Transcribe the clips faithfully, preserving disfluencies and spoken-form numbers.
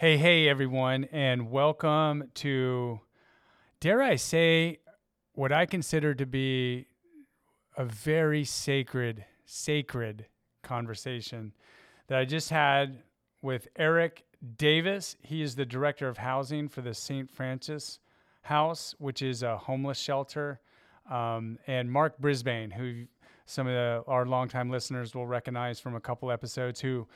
Hey, hey, everyone, and welcome to, dare I say, what I consider to be a very sacred, sacred conversation that I just had with Eric Davis. He is the director of housing for the Saint Francis House, which is a homeless shelter, um, and Mark Brisbane, who some of the, our longtime listeners will recognize from a couple episodes, who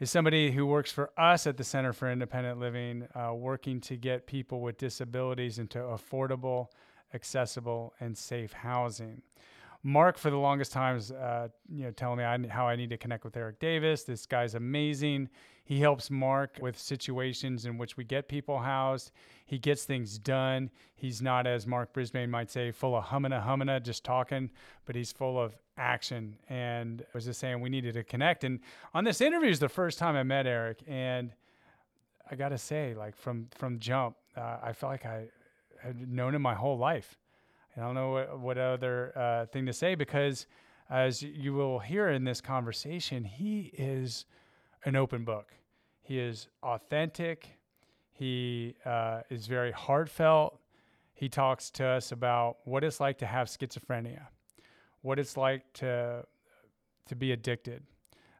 is somebody who works for us at the Center for Independent Living, uh, working to get people with disabilities into affordable, accessible, and safe housing. Mark, for the longest time, is uh, you know, telling me I, how I need to connect with Eric Davis. This guy's amazing. He helps Mark with situations in which we get people housed. He gets things done. He's not, as Mark Brisbane might say, full of hummin' a hummin' a, just talking, but he's full of action. And I was just saying we needed to connect. And on this interview is the first time I met Eric. And I got to say, like from, from jump, uh, I felt like I had known him my whole life. And I don't know what, what other uh, thing to say, because as you will hear in this conversation, he is an open book. He is authentic. He uh, is very heartfelt. He talks to us about what it's like to have schizophrenia, what it's like to to be addicted,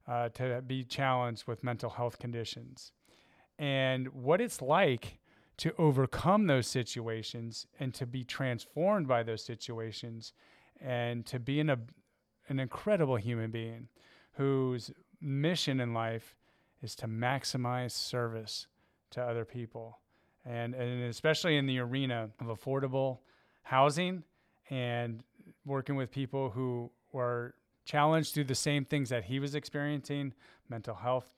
uh, to be challenged with mental health conditions, and what it's like to overcome those situations and to be transformed by those situations and to be an, a, an incredible human being whose mission in life is to maximize service to other people, and, and especially in the arena of affordable housing and working with people who were challenged through the same things that he was experiencing, mental health,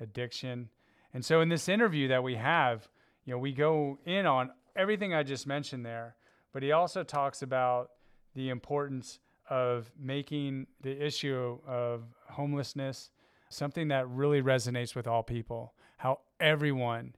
addiction. And so in this interview that we have, you know, we go in on everything I just mentioned there, but he also talks about the importance of making the issue of homelessness something that really resonates with all people, how everyone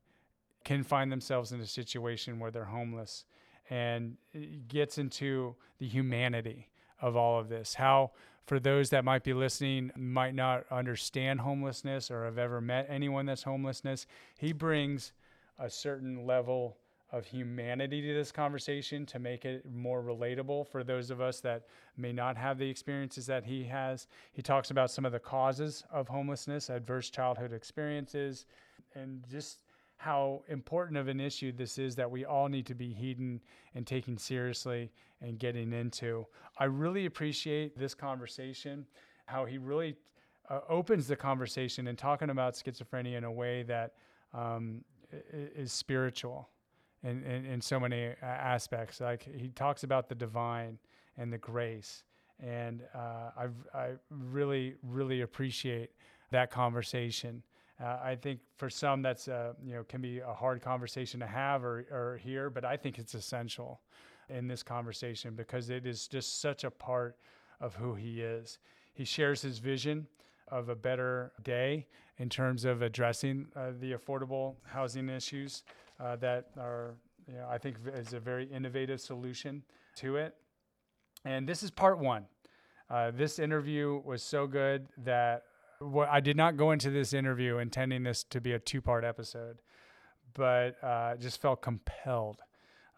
can find themselves in a situation where they're homeless, and it gets into the humanity of all of this, how for those that might be listening might not understand homelessness or have ever met anyone that's homelessness, he brings a certain level of humanity to this conversation to make it more relatable for those of us that may not have the experiences that he has. He talks about some of the causes of homelessness, adverse childhood experiences, and just how important of an issue this is that we all need to be heeding and taking seriously and getting into. I really appreciate this conversation, how he really uh, opens the conversation and talking about schizophrenia in a way that um, is spiritual in, in, in so many aspects. Like he talks about the divine and the grace. And uh, I've, I really, really appreciate that conversation. Uh, I think for some that's, uh, you know, can be a hard conversation to have or, or hear, but I think it's essential in this conversation because it is just such a part of who he is. He shares his vision of a better day in terms of addressing uh, the affordable housing issues uh, that are, you know, I think is a very innovative solution to it. And this is part one. Uh, this interview was so good that Well, I did not go into this interview intending this to be a two-part episode, but uh, just felt compelled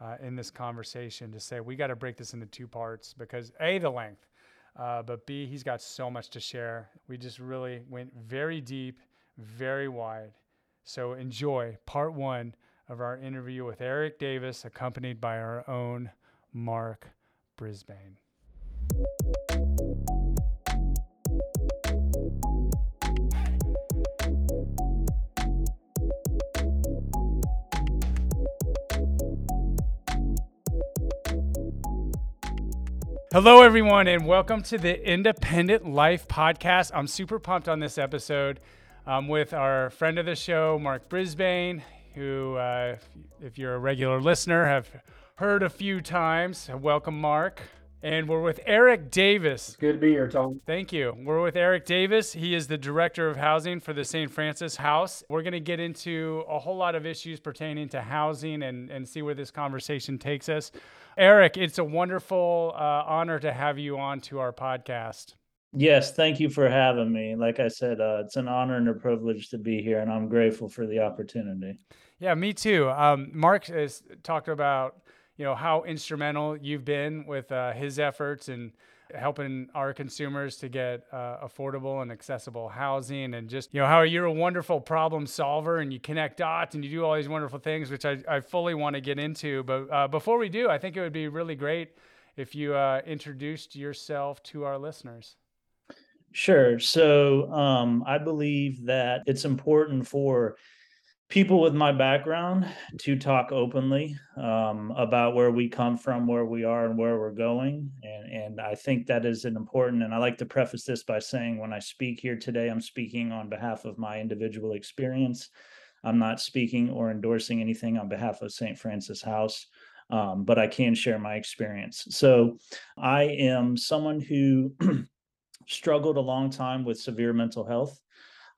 uh, in this conversation to say, we got to break this into two parts because A, the length, uh, but B, he's got so much to share. We just really went very deep, very wide. So enjoy part one of our interview with Eric Davis, accompanied by our own Mark Brisbane. Hello, everyone, and welcome to the Independent Life Podcast. I'm super pumped on this episode. I'm with our friend of the show, Mark Brisbane, who, uh, if you're a regular listener, have heard a few times. Welcome, Mark. And we're with Eric Davis. It's good to be here, Tom. Thank you. We're with Eric Davis. He is the Director of Housing for the Saint Francis House. We're going to get into a whole lot of issues pertaining to housing and, and see where this conversation takes us. Eric, it's a wonderful uh, honor to have you on to our podcast. Yes, thank you for having me. Like I said, uh, it's an honor and a privilege to be here, and I'm grateful for the opportunity. Yeah, me too. Um, Mark has talked about, you know, how instrumental you've been with uh, his efforts in helping our consumers to get uh, affordable and accessible housing, and just, you know, how you're a wonderful problem solver and you connect dots and you do all these wonderful things, which I, I fully want to get into. But uh, before we do, I think it would be really great if you uh, introduced yourself to our listeners. Sure. So um, I believe that it's important for people with my background to talk openly um, about where we come from, where we are, and where we're going. And, and I think that is an important, and I like to preface this by saying when I speak here today, I'm speaking on behalf of my individual experience. I'm not speaking or endorsing anything on behalf of Saint Francis House. Um, but I can share my experience. So I am someone who struggled a long time with severe mental health.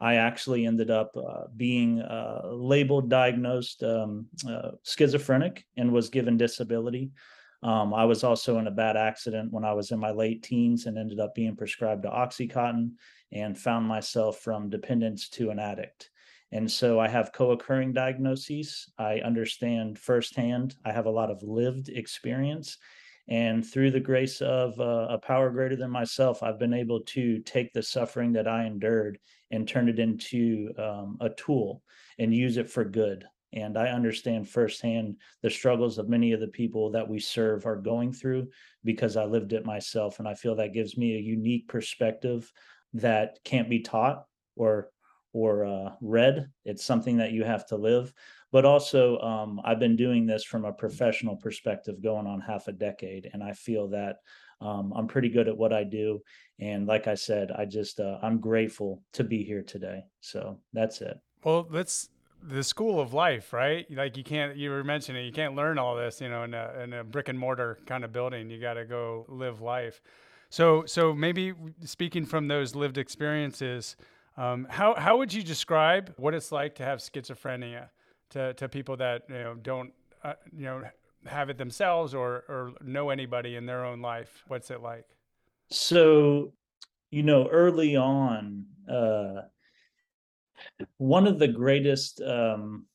I actually ended up uh, being uh, labeled, diagnosed um, uh, schizophrenic and was given disability. Um, I was also in a bad accident when I was in my late teens and ended up being prescribed to Oxycontin and found myself from dependence to an addict. And so I have co-occurring diagnoses. I understand firsthand. I have a lot of lived experience. And through the grace of uh, a power greater than myself, I've been able to take the suffering that I endured and turn it into um, a tool and use it for good. And I understand firsthand the struggles of many of the people that we serve are going through because I lived it myself. And I feel that gives me a unique perspective that can't be taught or or uh, read. It's something that you have to live. But also, um, I've been doing this from a professional perspective going on half a decade. And I feel that um, I'm pretty good at what I do. And like I said, I just, uh, I'm grateful to be here today. So that's it. Well, that's the school of life, right? Like you can't, you were mentioning, you can't learn all this, you know, in a, in a brick and mortar kind of building. You got to go live life. So, so maybe speaking from those lived experiences, Um, how how would you describe what it's like to have schizophrenia to, to people that, you know, don't uh, you know have it themselves or or know anybody in their own life? What's it like? So, you know, early on, uh, one of the greatest um,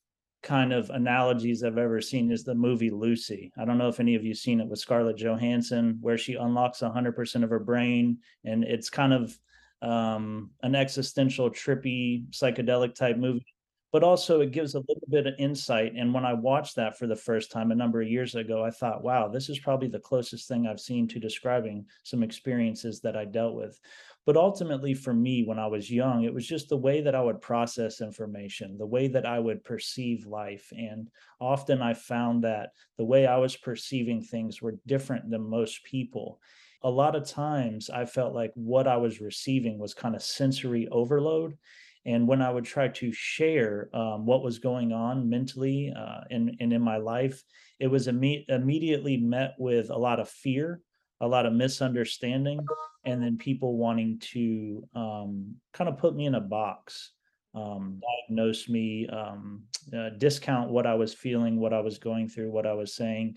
kind of analogies I've ever seen is the movie Lucy. I don't know if any of you seen it with Scarlett Johansson, where she unlocks one hundred percent of her brain, and it's kind of Um, an existential, trippy, psychedelic type movie, but also it gives a little bit of insight. And when I watched that for the first time a number of years ago, I thought, wow, this is probably the closest thing I've seen to describing some experiences that I dealt with. But ultimately for me, when I was young, it was just the way that I would process information, the way that I would perceive life. And often I found that the way I was perceiving things were different than most people. A lot of times I felt like what I was receiving was kind of sensory overload. And when I would try to share um, what was going on mentally uh, and, and in my life, it was imme- immediately met with a lot of fear, a lot of misunderstanding, and then people wanting to um, kind of put me in a box, um, diagnose me, um, uh, discount what I was feeling, what I was going through, what I was saying.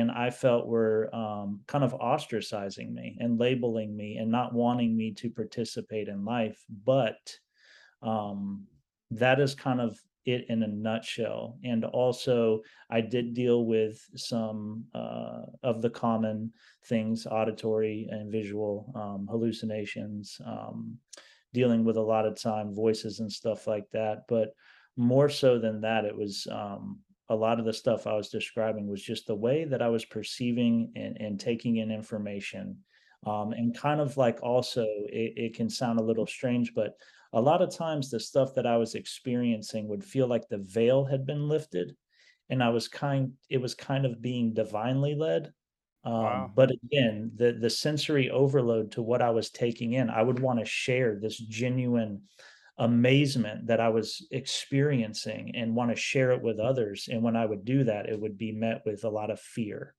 And I felt were um, kind of ostracizing me and labeling me and not wanting me to participate in life. But um, that is kind of it in a nutshell. And also, I did deal with some uh, of the common things, auditory and visual um, hallucinations, um, dealing with a lot of time, voices and stuff like that. But more so than that, it was... Um, a lot of the stuff I was describing was just the way that I was perceiving and, and taking in information. Um, and kind of like also, it, it can sound a little strange, but a lot of times the stuff that I was experiencing would feel like the veil had been lifted. And I was kind, it was kind of being divinely led. Um, wow. But again, the, the sensory overload to what I was taking in, I would want to share this genuine amazement that I was experiencing and want to share it with others. And when I would do that, it would be met with a lot of fear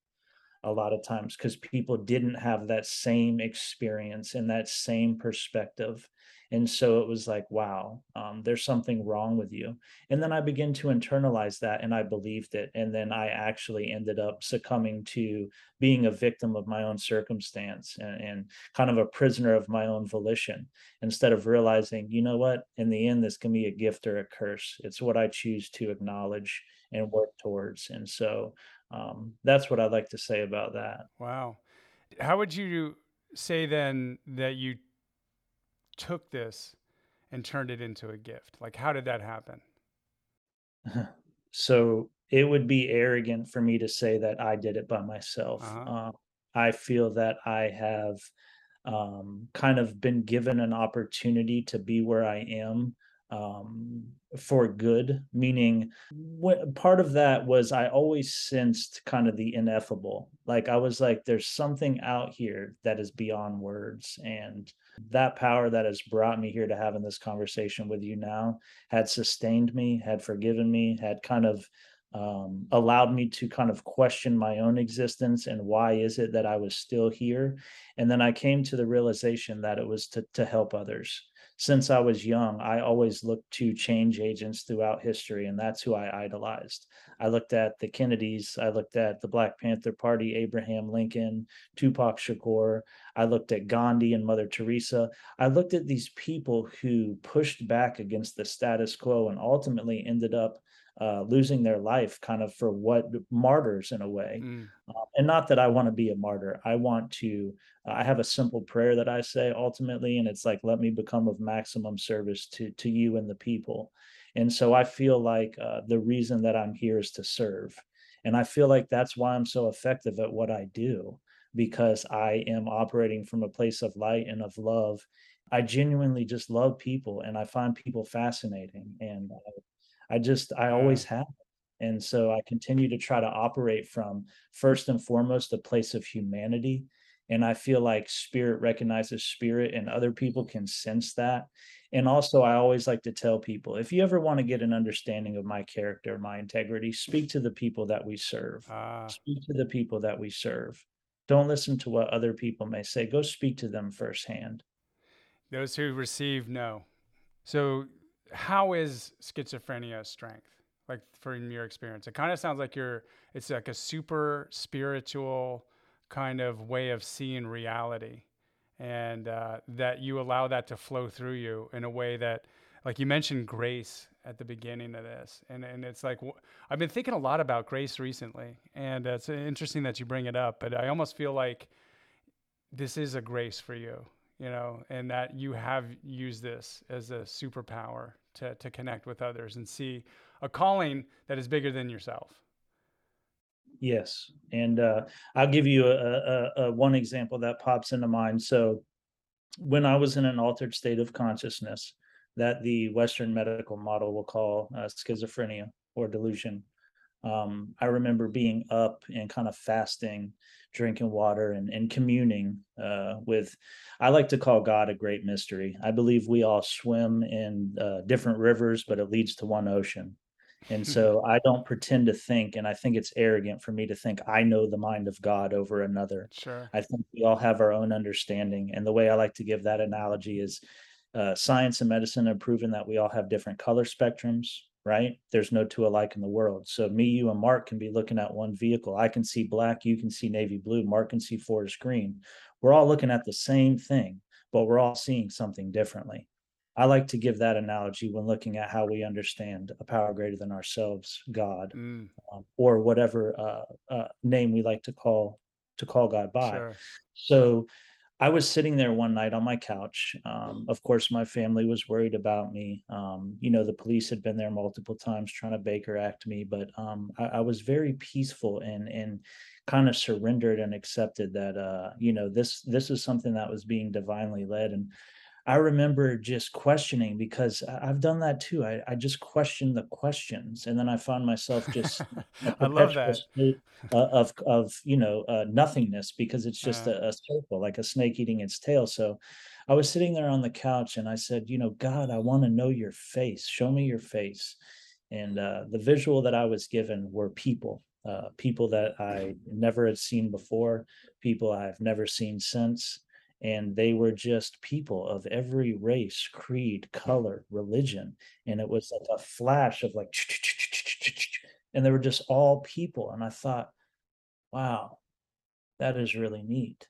a lot of times because people didn't have that same experience and that same perspective. And so it was like, wow, um, there's something wrong with you. And then I began to internalize that, and I believed it. And then I actually ended up succumbing to being a victim of my own circumstance and, and kind of a prisoner of my own volition, instead of realizing, you know what, in the end, this can be a gift or a curse. It's what I choose to acknowledge and work towards. And so um, that's what I'd like to say about that. Wow. How would you say then that you took this and turned it into a gift? Like, how did that happen? So it would be arrogant for me to say that I did it by myself. Uh-huh. Uh, I feel that I have um, kind of been given an opportunity to be where I am um, for good, meaning what, part of that was I always sensed kind of the ineffable. Like, I was like, there's something out here that is beyond words. And that power that has brought me here to having this conversation with you now had sustained me, had forgiven me, had kind of um, allowed me to kind of question my own existence and why is it that I was still here. And then I came to the realization that it was to, to help others. Since I was young, I always looked to change agents throughout history, and that's who I idolized. I looked at the Kennedys. I looked at the Black Panther Party, Abraham Lincoln, Tupac Shakur. I looked at Gandhi and Mother Teresa. I looked at these people who pushed back against the status quo and ultimately ended up uh, losing their life kind of for what martyrs in a way. Mm. Um, and not that I want to be a martyr. I want to, uh, I have a simple prayer that I say ultimately, and it's like, let me become of maximum service to, to you and the people. And so I feel like uh, the reason that I'm here is to serve. And I feel like that's why I'm so effective at what I do, because I am operating from a place of light and of love. I genuinely just love people, and I find people fascinating. And I, I just, I always have. And so I continue to try to operate from, first and foremost, a place of humanity. And I feel like spirit recognizes spirit, and other people can sense that. And also, I always like to tell people, if you ever want to get an understanding of my character, my integrity, speak to the people that we serve. Ah. Speak to the people that we serve. Don't listen to what other people may say. Go speak to them firsthand. Those who receive know. So how is schizophrenia a strength? Like, from your experience, it kind of sounds like you're, it's like a super spiritual kind of way of seeing reality, and uh, that you allow that to flow through you in a way that, like you mentioned grace at the beginning of this. And, and it's like, wh- I've been thinking a lot about grace recently, and it's interesting that you bring it up, but I almost feel like this is a grace for you, you know, and that you have used this as a superpower to, to connect with others and see a calling that is bigger than yourself. Yes. And uh, I'll give you a, a, a one example that pops into mind. So when I was in an altered state of consciousness that the Western medical model will call uh, schizophrenia or delusion, um, I remember being up and kind of fasting, drinking water, and, and communing uh, with, I like to call God a great mystery. I believe we all swim in uh, different rivers, but it leads to one ocean. And so I don't pretend to think, and I think it's arrogant for me to think I know the mind of God over another. Sure. I think we all have our own understanding. And the way I like to give that analogy is uh, science and medicine have proven that we all have different color spectrums, right? There's no two alike in the world. So me, you, and Mark can be looking at one vehicle. I can see black, you can see navy blue, Mark can see forest green. We're all looking at the same thing, but we're all seeing something differently. I like to give that analogy when looking at how we understand a power greater than ourselves, God, mm. um, or whatever uh, uh, name we like to call to call God by. Sure. So I was sitting there one night on my couch. Um, of course, my family was worried about me. Um, you know, the police had been there multiple times trying to Baker Act me, but um, I, I was very peaceful and and kind of surrendered and accepted that, uh, you know, this this is something that was being divinely led. And I remember just questioning, because I've done that too. I, I just questioned the questions, and then I found myself just I love that. State of of you know uh, nothingness, because it's just yeah. a, a circle, like a snake eating its tail. So I was sitting there on the couch, and I said, you know, God, I want to know your face. Show me your face. And uh, the visual that I was given were people. Uh, people that I never had seen before, people I've never seen since. And they were just people of every race, creed, color, religion. And it was like a flash of like, and they were just all people. And I thought, wow, that is really neat.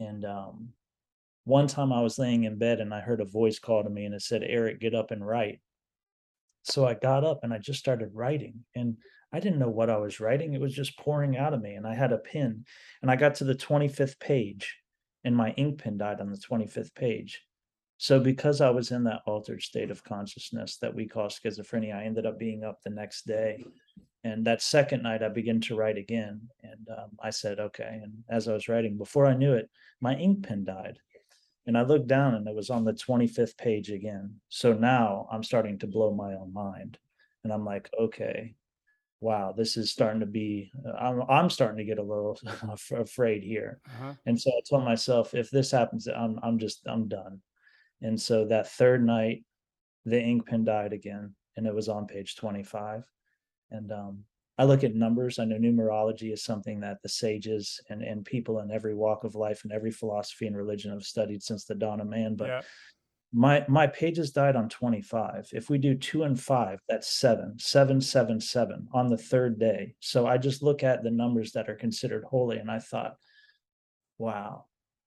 And um, one time I was laying in bed and I heard a voice call to me and it said, "Eric, get up and write." So I got up and I just started writing, and I didn't know what I was writing. It was just pouring out of me. And I had a pen, and I got to the twenty-fifth page. And my ink pen died on the twenty-fifth page. So because I was in that altered state of consciousness that we call schizophrenia, I ended up being up the next day. And that second night, I began to write again. And um, I said, okay. And as I was writing, before I knew it, my ink pen died. And I looked down and it was on the twenty-fifth page again. So now I'm starting to blow my own mind. And I'm like, okay, wow, this is starting to be, I'm, I'm starting to get a little afraid here. Uh-huh. And so I told myself, if this happens, I'm I'm just, I'm done. And so that third night, the ink pen died again, and it was on page twenty-five. And um, I look at numbers. I know numerology is something that the sages and, and people in every walk of life and every philosophy and religion have studied since the dawn of man. But yeah. My my pages died on twenty-five. If we do two and five, that's seven, seven, seven, seven on the third day. So I just look at the numbers that are considered holy, and I thought, wow.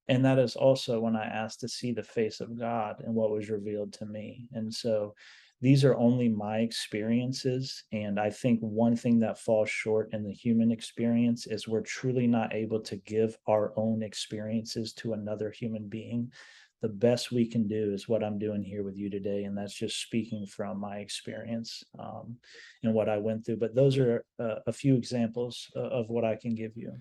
And that is also when I asked to see the face of God and what was revealed to me. And so these are only my experiences. And I think one thing that falls short in the human experience is we're truly not able to give our own experiences to another human being. The best we can do is what I'm doing here with you today. And that's just speaking from my experience um, and what I went through. But those are uh, a few examples of what I can give you.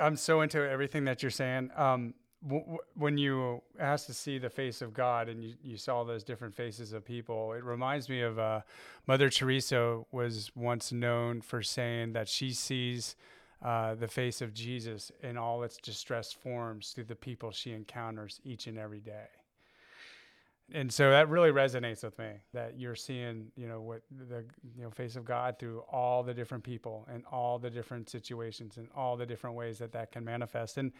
I'm so into everything that you're saying. Um, w- w- when you asked to see the face of God and you, you saw those different faces of people, it reminds me of uh, Mother Teresa was once known for saying that she sees Uh, the face of Jesus in all its distressed forms through the people she encounters each and every day. And so that really resonates with me, that you're seeing, you know, what the you know face of God through all the different people and all the different situations and all the different ways that that can manifest. And,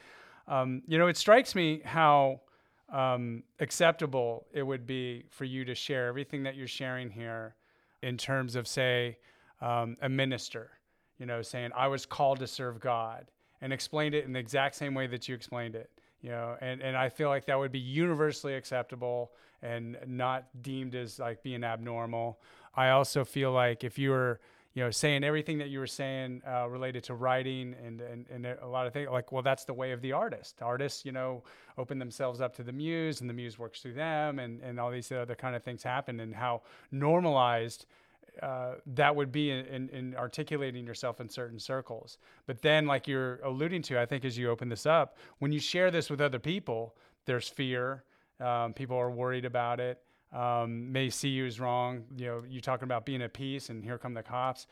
um, you know, it strikes me how um, acceptable it would be for you to share everything that you're sharing here in terms of, say, um, a minister, you know, saying, I was called to serve God, and explained it in the exact same way that you explained it, you know, and, and I feel like that would be universally acceptable and not deemed as like being abnormal. I also feel like if you were, you know, saying everything that you were saying uh, related to writing and, and, and a lot of things, like, well, that's the way of the artist. Artists, you know, open themselves up to the muse, and the muse works through them, and, and all these other kind of things happen, and how normalized Uh, that would be in, in, in articulating yourself in certain circles. But then, like you're alluding to, I think as you open this up, when you share this with other people, there's fear. Um, people are worried about it, um, may see you as wrong. You know, you're talking about being at peace, and here come the cops.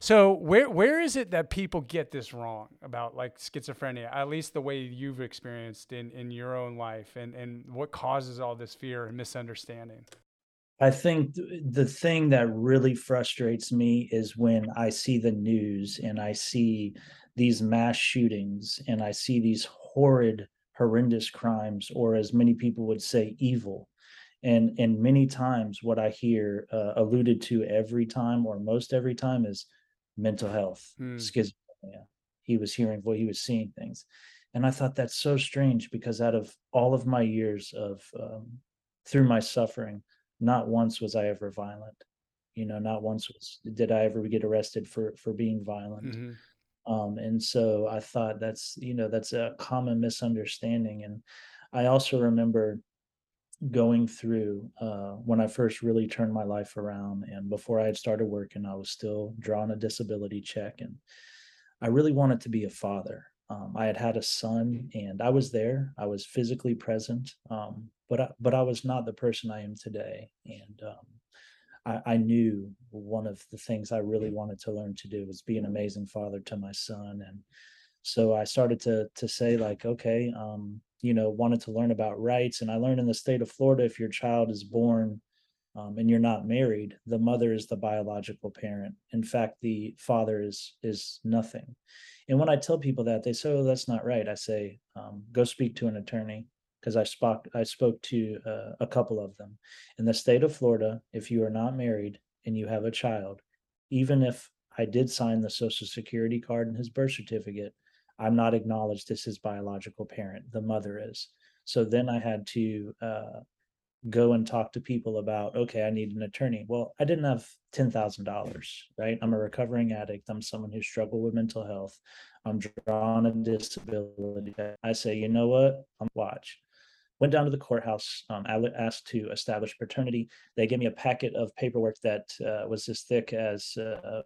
So where where is it that people get this wrong about like schizophrenia, at least the way you've experienced in, in your own life, and, and what causes all this fear and misunderstanding? I think the thing that really frustrates me is when I see the news and I see these mass shootings and I see these horrid, horrendous crimes, or as many people would say, evil. And, and many times what I hear uh, alluded to every time, or most every time, is mental health, hmm. schizophrenia. He was hearing, well, he was seeing things. And I thought that's so strange, because out of all of my years of, um, through my suffering, not once was I ever violent, you know, not once was, did I ever get arrested for, for being violent. Mm-hmm. Um, and so I thought that's, you know, that's a common misunderstanding. And I also remember going through uh, when I first really turned my life around, and before I had started working, I was still drawing a disability check, and I really wanted to be a father. Um, I had had a son, and I was there. I was physically present, um, but I, but I was not the person I am today. And um, I, I knew one of the things I really wanted to learn to do was be an amazing father to my son. And so I started to to say, like, okay, um, you know, wanted to learn about rights. And I learned in the state of Florida, if your child is born um, and you're not married, the mother is the biological parent. In fact, the father is is nothing. And when I tell people that, they say, oh, that's not right. I say, um, go speak to an attorney. because I spoke I spoke to uh, a couple of them. In the state of Florida, if you are not married and you have a child, even if I did sign the Social Security card and his birth certificate, I'm not acknowledged as his biological parent. The mother is. So then I had to uh, go and talk to people about, okay, I need an attorney. Well, I didn't have ten thousand dollars, right? I'm a recovering addict. I'm someone who struggled with mental health. I'm drawn a disability. I say, you know what? I'm watch. Went down to the courthouse. Um, I asked to establish paternity. They gave me a packet of paperwork that uh, was as thick as uh, uh,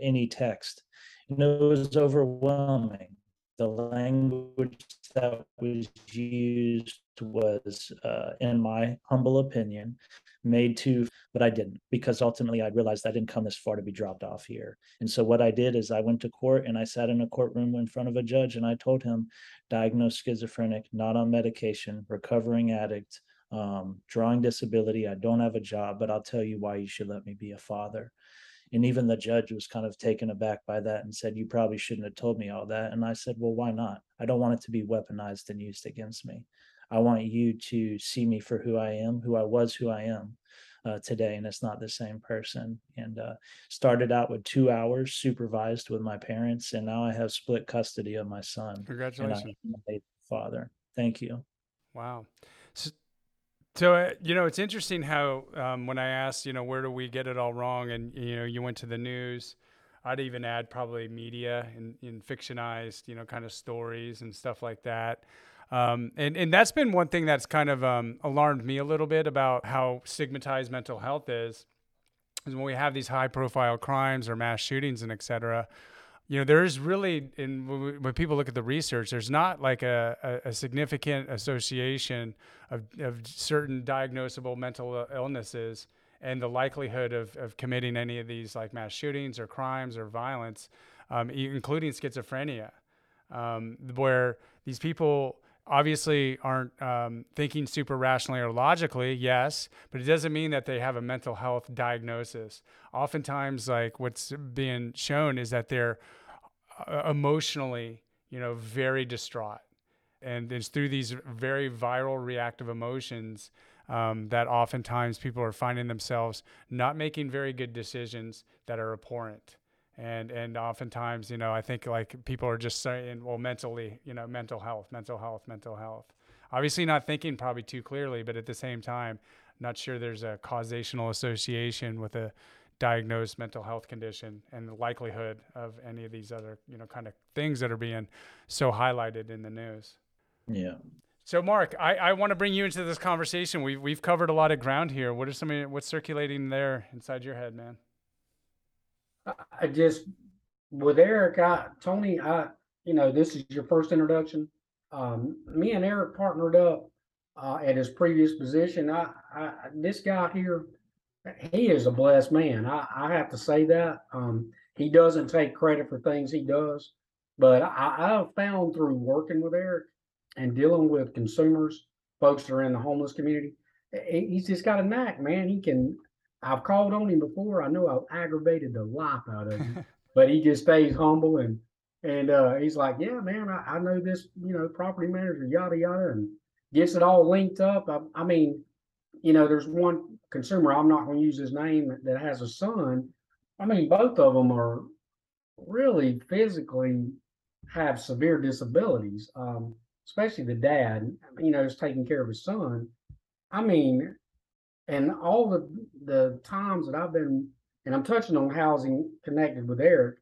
any text. And it was overwhelming. The language that was used was, uh, in my humble opinion, made to, but I didn't, because ultimately I realized I didn't come this far to be dropped off here. And so what I did is I went to court and I sat in a courtroom in front of a judge and I told him, diagnosed schizophrenic, not on medication, recovering addict, um, drawing disability, I don't have a job, but I'll tell you why you should let me be a father. And even the judge was kind of taken aback by that and said, you probably shouldn't have told me all that. And I said, well, why not? I don't want it to be weaponized and used against me. I want you to see me for who I am, who I was, who I am uh, today. And it's not the same person. And uh, started out with two hours supervised with my parents. And now I have split custody of my son. Congratulations. And I'm a father. Thank you. Wow. So- So, uh, you know, it's interesting how um, when I asked, you know, where do we get it all wrong? And, you know, you went to the news. I'd even add probably media and, and fictionized, you know, kind of stories and stuff like that. Um, and, and that's been one thing that's kind of um, alarmed me a little bit about how stigmatized mental health is. Is when we have these high profile crimes or mass shootings and et cetera, you know, there is really, in, when people look at the research, there's not like a, a, a significant association of, of certain diagnosable mental illnesses and the likelihood of, of committing any of these like mass shootings or crimes or violence, um, including schizophrenia, um, where these people obviously aren't um, thinking super rationally or logically, yes, but it doesn't mean that they have a mental health diagnosis. Oftentimes, like what's being shown is that they're emotionally, you know, very distraught. And it's through these very viral reactive emotions um, that oftentimes people are finding themselves not making very good decisions that are abhorrent. And and oftentimes, you know, I think like people are just saying, well, mentally, you know, mental health, mental health, mental health. Obviously not thinking probably too clearly, but at the same time, not sure there's a causational association with a diagnosed mental health condition and the likelihood of any of these other, you know, kind of things that are being so highlighted in the news. Yeah. So Mark, I, I want to bring you into this conversation. We've, we've covered a lot of ground here. What are some of, what's circulating there inside your head, man? I just, with Eric, I, Tony, I, you know, this is your first introduction. Um, me and Eric partnered up uh, at his previous position. I, I, this guy here, he is a blessed man. I, I have to say that. Um, he doesn't take credit for things he does, but I, I've found through working with Eric and dealing with consumers, folks that are in the homeless community, he's just got a knack, man. He can. I've called on him before. I know I've aggravated the life out of him, but he just stays humble and and uh, he's like, yeah, man, I, I know this, you know, property manager, yada yada, and gets it all linked up. I, I mean, you know, there's one consumer, I'm not going to use his name, that has a son. I mean, both of them are really physically have severe disabilities, um, especially the dad. You know, is taking care of his son. I mean. And all the, the times that I've been, and I'm touching on housing connected with Eric,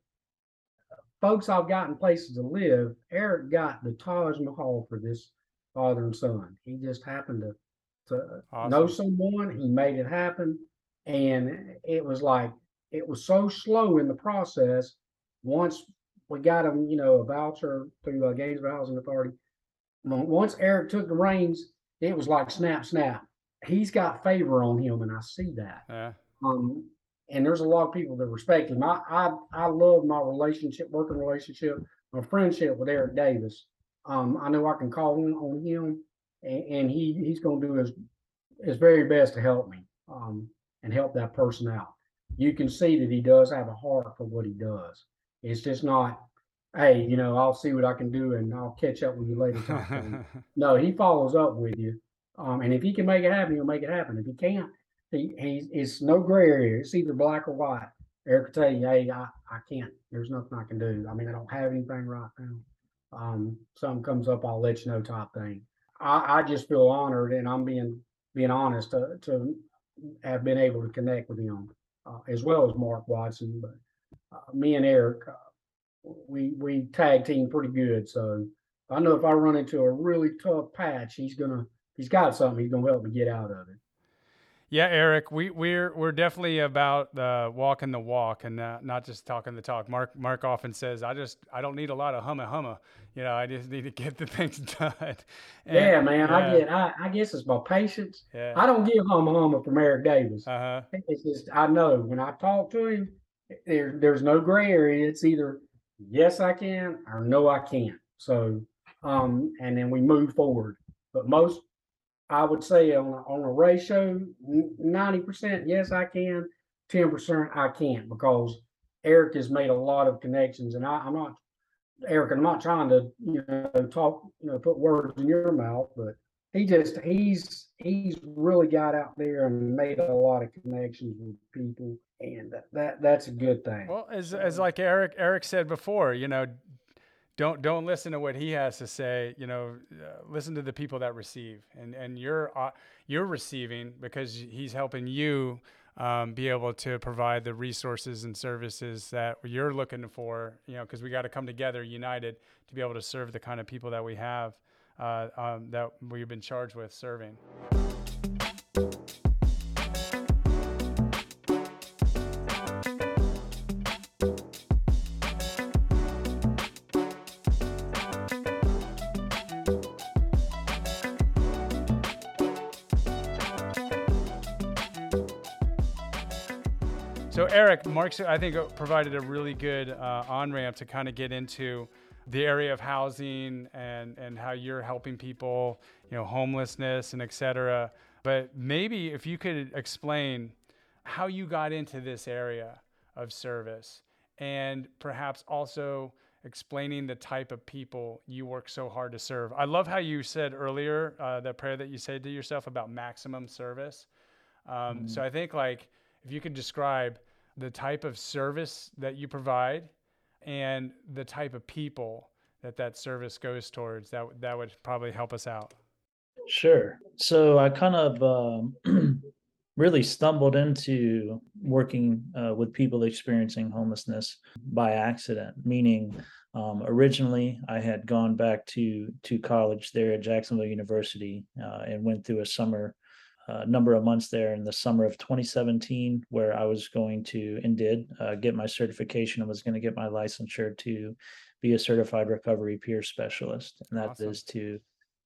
folks I've gotten places to live, Eric got the Taj Mahal for this father and son. He just happened to, to awesome. know someone, he made it happen. And it was like, it was so slow in the process. Once we got him, you know, a voucher through uh, Gainesville Housing Authority, once Eric took the reins, it was like snap, snap. He's got favor on him, and I see that. Yeah. Um, and there's a lot of people that respect him. I, I, I love my relationship, working relationship, my friendship with Eric Davis. Um, I know I can call in on him, and, and he, he's going to do his his very best to help me um, and help that person out. You can see that he does have a heart for what he does. It's just not hey, you know, I'll see what I can do and I'll catch up with you later. No, he follows up with you. Um, and if he can make it happen, he'll make it happen. If he can't, he, he's, it's no gray area. It's either black or white. Eric will tell you, hey, I, I can't. There's nothing I can do. I mean, I don't have anything right now. Um, something comes up, I'll let you know type thing. I, I just feel honored, and I'm being being honest, to, to have been able to connect with him, uh, as well as Mark Watson. But uh, me and Eric, uh, we we tag team pretty good. So I know if I run into a really tough patch, he's gonna he's got something. He's gonna help me get out of it. Yeah, Eric, we, we're we're definitely about the walking the walk and uh, not just talking the talk. Mark Mark often says, I just I don't need a lot of humma humma. You know, I just need to get the things done. And, yeah, man, yeah. I get I, I guess it's my patience. Yeah. I don't get humma humma from Eric Davis. Uh-huh. It's just, I know when I talk to him, there there's no gray area. It's either yes I can or no I can't. So um and then we move forward. But most, I would say on a, on a ratio, ninety percent, yes, I can, ten percent, I can't, because Eric has made a lot of connections. And I, I'm not, Eric, I'm not trying to, you know, talk, you know, put words in your mouth, but he just, he's, he's really got out there and made a lot of connections with people. And that, that's a good thing. Well, as, as like Eric, Eric said before, you know, Don't don't listen to what he has to say. You know, uh, listen to the people that receive, and and you're uh, you're receiving because he's helping you um, be able to provide the resources and services that you're looking for. You know, because we got to come together, united, to be able to serve the kind of people that we have uh, um, that we've been charged with serving. So Eric, Mark, I think, provided a really good uh, on-ramp to kind of get into the area of housing and, and how you're helping people, you know, homelessness and et cetera. But maybe if you could explain how you got into this area of service, and perhaps also explaining the type of people you work so hard to serve. I love how you said earlier, uh, the prayer that you said to yourself about maximum service. Um, mm-hmm. So I think, like, if you could describe the type of service that you provide and the type of people that that service goes towards, that that would probably help us out. Sure. So I kind of um, really stumbled into working uh, with people experiencing homelessness by accident, meaning um, originally I had gone back to, to college there at Jacksonville University uh, and went through a summer a number of months there in the summer of twenty seventeen, where I was going to and did uh, get my certification and was going to get my licensure to be a certified recovery peer specialist. And that awesome. Is to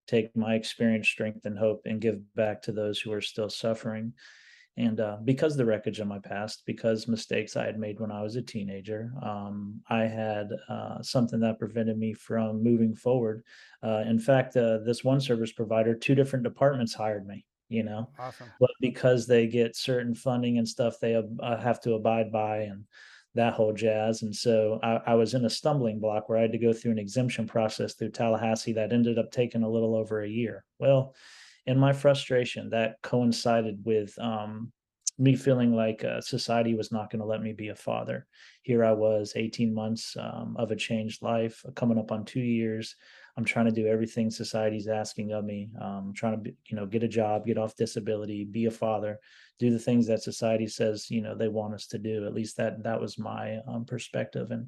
take my experience, strength, and hope and give back to those who are still suffering. And uh, because of the wreckage of my past, because mistakes I had made when I was a teenager, um, I had uh, something that prevented me from moving forward. Uh, in fact, uh, this one service provider, two different departments hired me. You know, awesome. But because they get certain funding and stuff, they uh, have to abide by and that whole jazz. And so I, I was in a stumbling block where I had to go through an exemption process through Tallahassee that ended up taking a little over a year. Well, in my frustration, that coincided with um, me feeling like uh, society was not going to let me be a father. Here I was, eighteen months um, of a changed life, coming up on two years. I'm trying to do everything society's asking of me. Um, trying to, be, you know, get a job, get off disability, be a father, do the things that society says, you know, they want us to do. At least that that was my um, perspective. And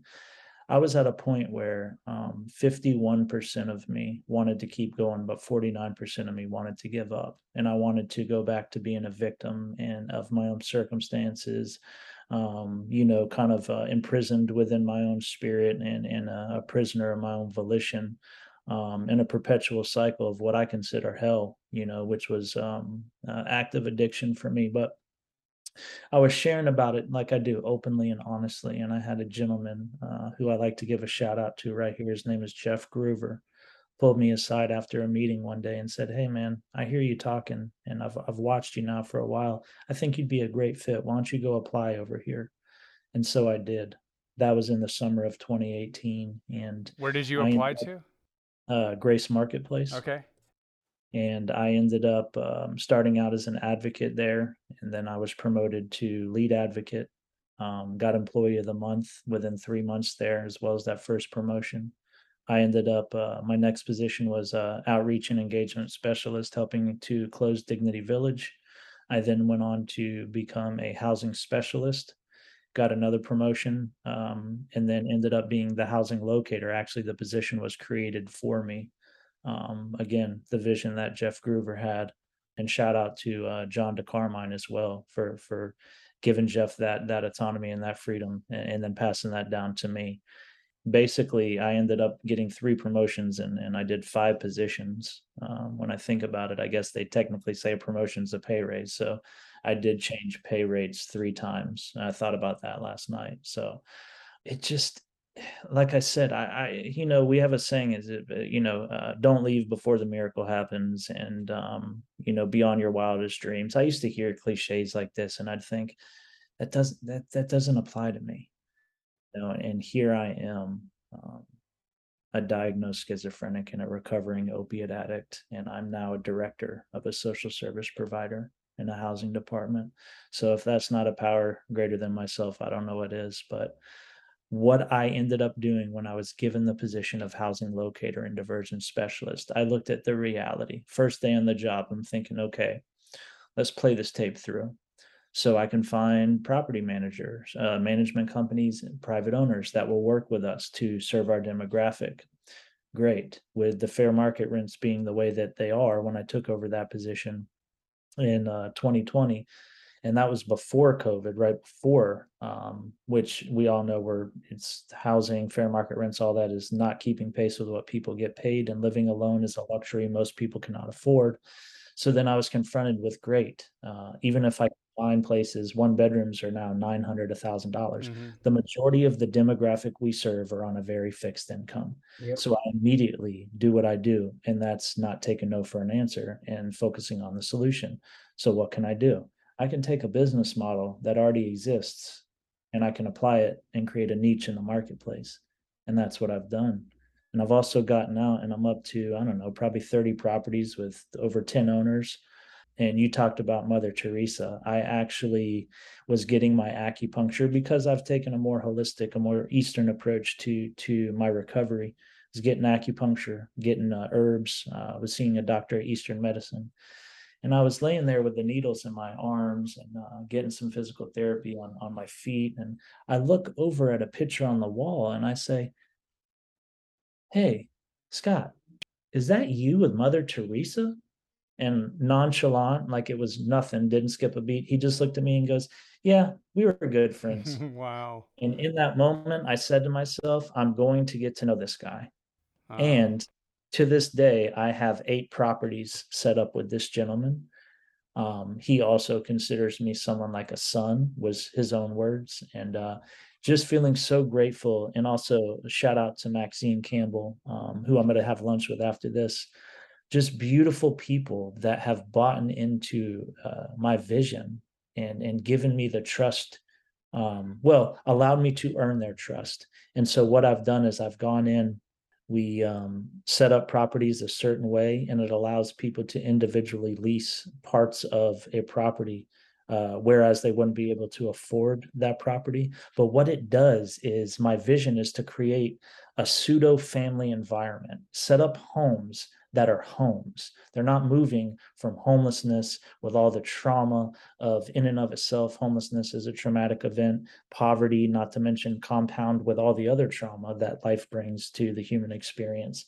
I was at a point where um, fifty-one percent of me wanted to keep going, but forty-nine percent of me wanted to give up. And I wanted to go back to being a victim and of my own circumstances, um, you know, kind of uh, imprisoned within my own spirit and, and a, a prisoner of my own volition. Um, in a perpetual cycle of what I consider hell, you know, which was um, uh, active addiction for me. But I was sharing about it like I do, openly and honestly. And I had a gentleman uh, who I like to give a shout out to right here. His name is Jeff Groover. Pulled me aside after a meeting one day and said, "Hey, man, I hear you talking, and I've I've watched you now for a while. I think you'd be a great fit. Why don't you go apply over here?" And so I did. that was in the summer of twenty eighteen. And where did you I apply up, to? Uh, Grace Marketplace. Okay. And I ended up um, starting out as an advocate there. And then I was promoted to lead advocate, um, got employee of the month within three months there, as well as that first promotion. I ended up, uh, my next position was uh, outreach and engagement specialist, helping to close Dignity Village. I then went on to become a housing specialist, got another promotion, um, and then ended up being the housing locator. Actually, the position was created for me. Um, again, the vision that Jeff Groover had, and shout out to uh, John DeCarmine as well for for giving Jeff that that autonomy and that freedom, and, and then passing that down to me. Basically, I ended up getting three promotions and, and I did five positions. Um, when I think about it, I guess they technically say a promotion's a pay raise. So I did change pay rates three times. I thought about that last night. So it just, like I said, I, I you know, we have a saying is, it, you know, uh, don't leave before the miracle happens, and, um, you know, beyond your wildest dreams. I used to hear cliches like this and I'd think that doesn't, that, that doesn't apply to me. Know, and here I am, um, a diagnosed schizophrenic and a recovering opiate addict, and I'm now a director of a social service provider in a housing department. So if that's not a power greater than myself, I don't know what is. But what I ended up doing when I was given the position of housing locator and diversion specialist, I looked at the reality. First day on the job, I'm thinking, okay, let's play this tape through. So I can find property managers, uh, management companies, and private owners that will work with us to serve our demographic. Great. With the fair market rents being the way that they are, when I took over that position in uh, twenty twenty, and that was before COVID, right before, um, which we all know where it's housing, fair market rents, all that is not keeping pace with what people get paid, and living alone is a luxury most people cannot afford. So then I was confronted with, great, uh, even if I Nine places, one bedrooms are now nine hundred dollars, one thousand dollars. Mm-hmm. The majority of the demographic we serve are on a very fixed income. Yep. So I immediately do what I do, and that's not take a no for an answer and focusing on the solution. So what can I do? I can take a business model that already exists and I can apply it and create a niche in the marketplace. And that's what I've done. And I've also gotten out and I'm up to, I don't know, probably thirty properties with over ten owners. And you talked about Mother Teresa. I actually was getting my acupuncture because I've taken a more holistic, a more Eastern approach to, to my recovery. I was getting acupuncture, getting uh, herbs. Uh, I was seeing a doctor at Eastern medicine. And I was laying there with the needles in my arms and uh, getting some physical therapy on, on my feet. And I look over at a picture on the wall and I say, hey, Scott, is that you with Mother Teresa? And nonchalant, like it was nothing, didn't skip a beat. He just looked at me and goes, yeah, we were good friends. Wow. And in that moment, I said to myself, I'm going to get to know this guy. Wow. And to this day, I have eight properties set up with this gentleman. Um, he also considers me someone like a son, was his own words. And uh, just feeling so grateful. And also shout out to Maxine Campbell, um, who I'm going to have lunch with after this. Just beautiful people that have bought into uh, my vision and, and given me the trust, um, well, allowed me to earn their trust. And so what I've done is I've gone in, we um, set up properties a certain way, and it allows people to individually lease parts of a property, uh, whereas they wouldn't be able to afford that property. But what it does is, my vision is to create a pseudo family environment, set up homes that are homes. They're not moving from homelessness with all the trauma of in and of itself. Homelessness is a traumatic event, poverty, not to mention compound with all the other trauma that life brings to the human experience.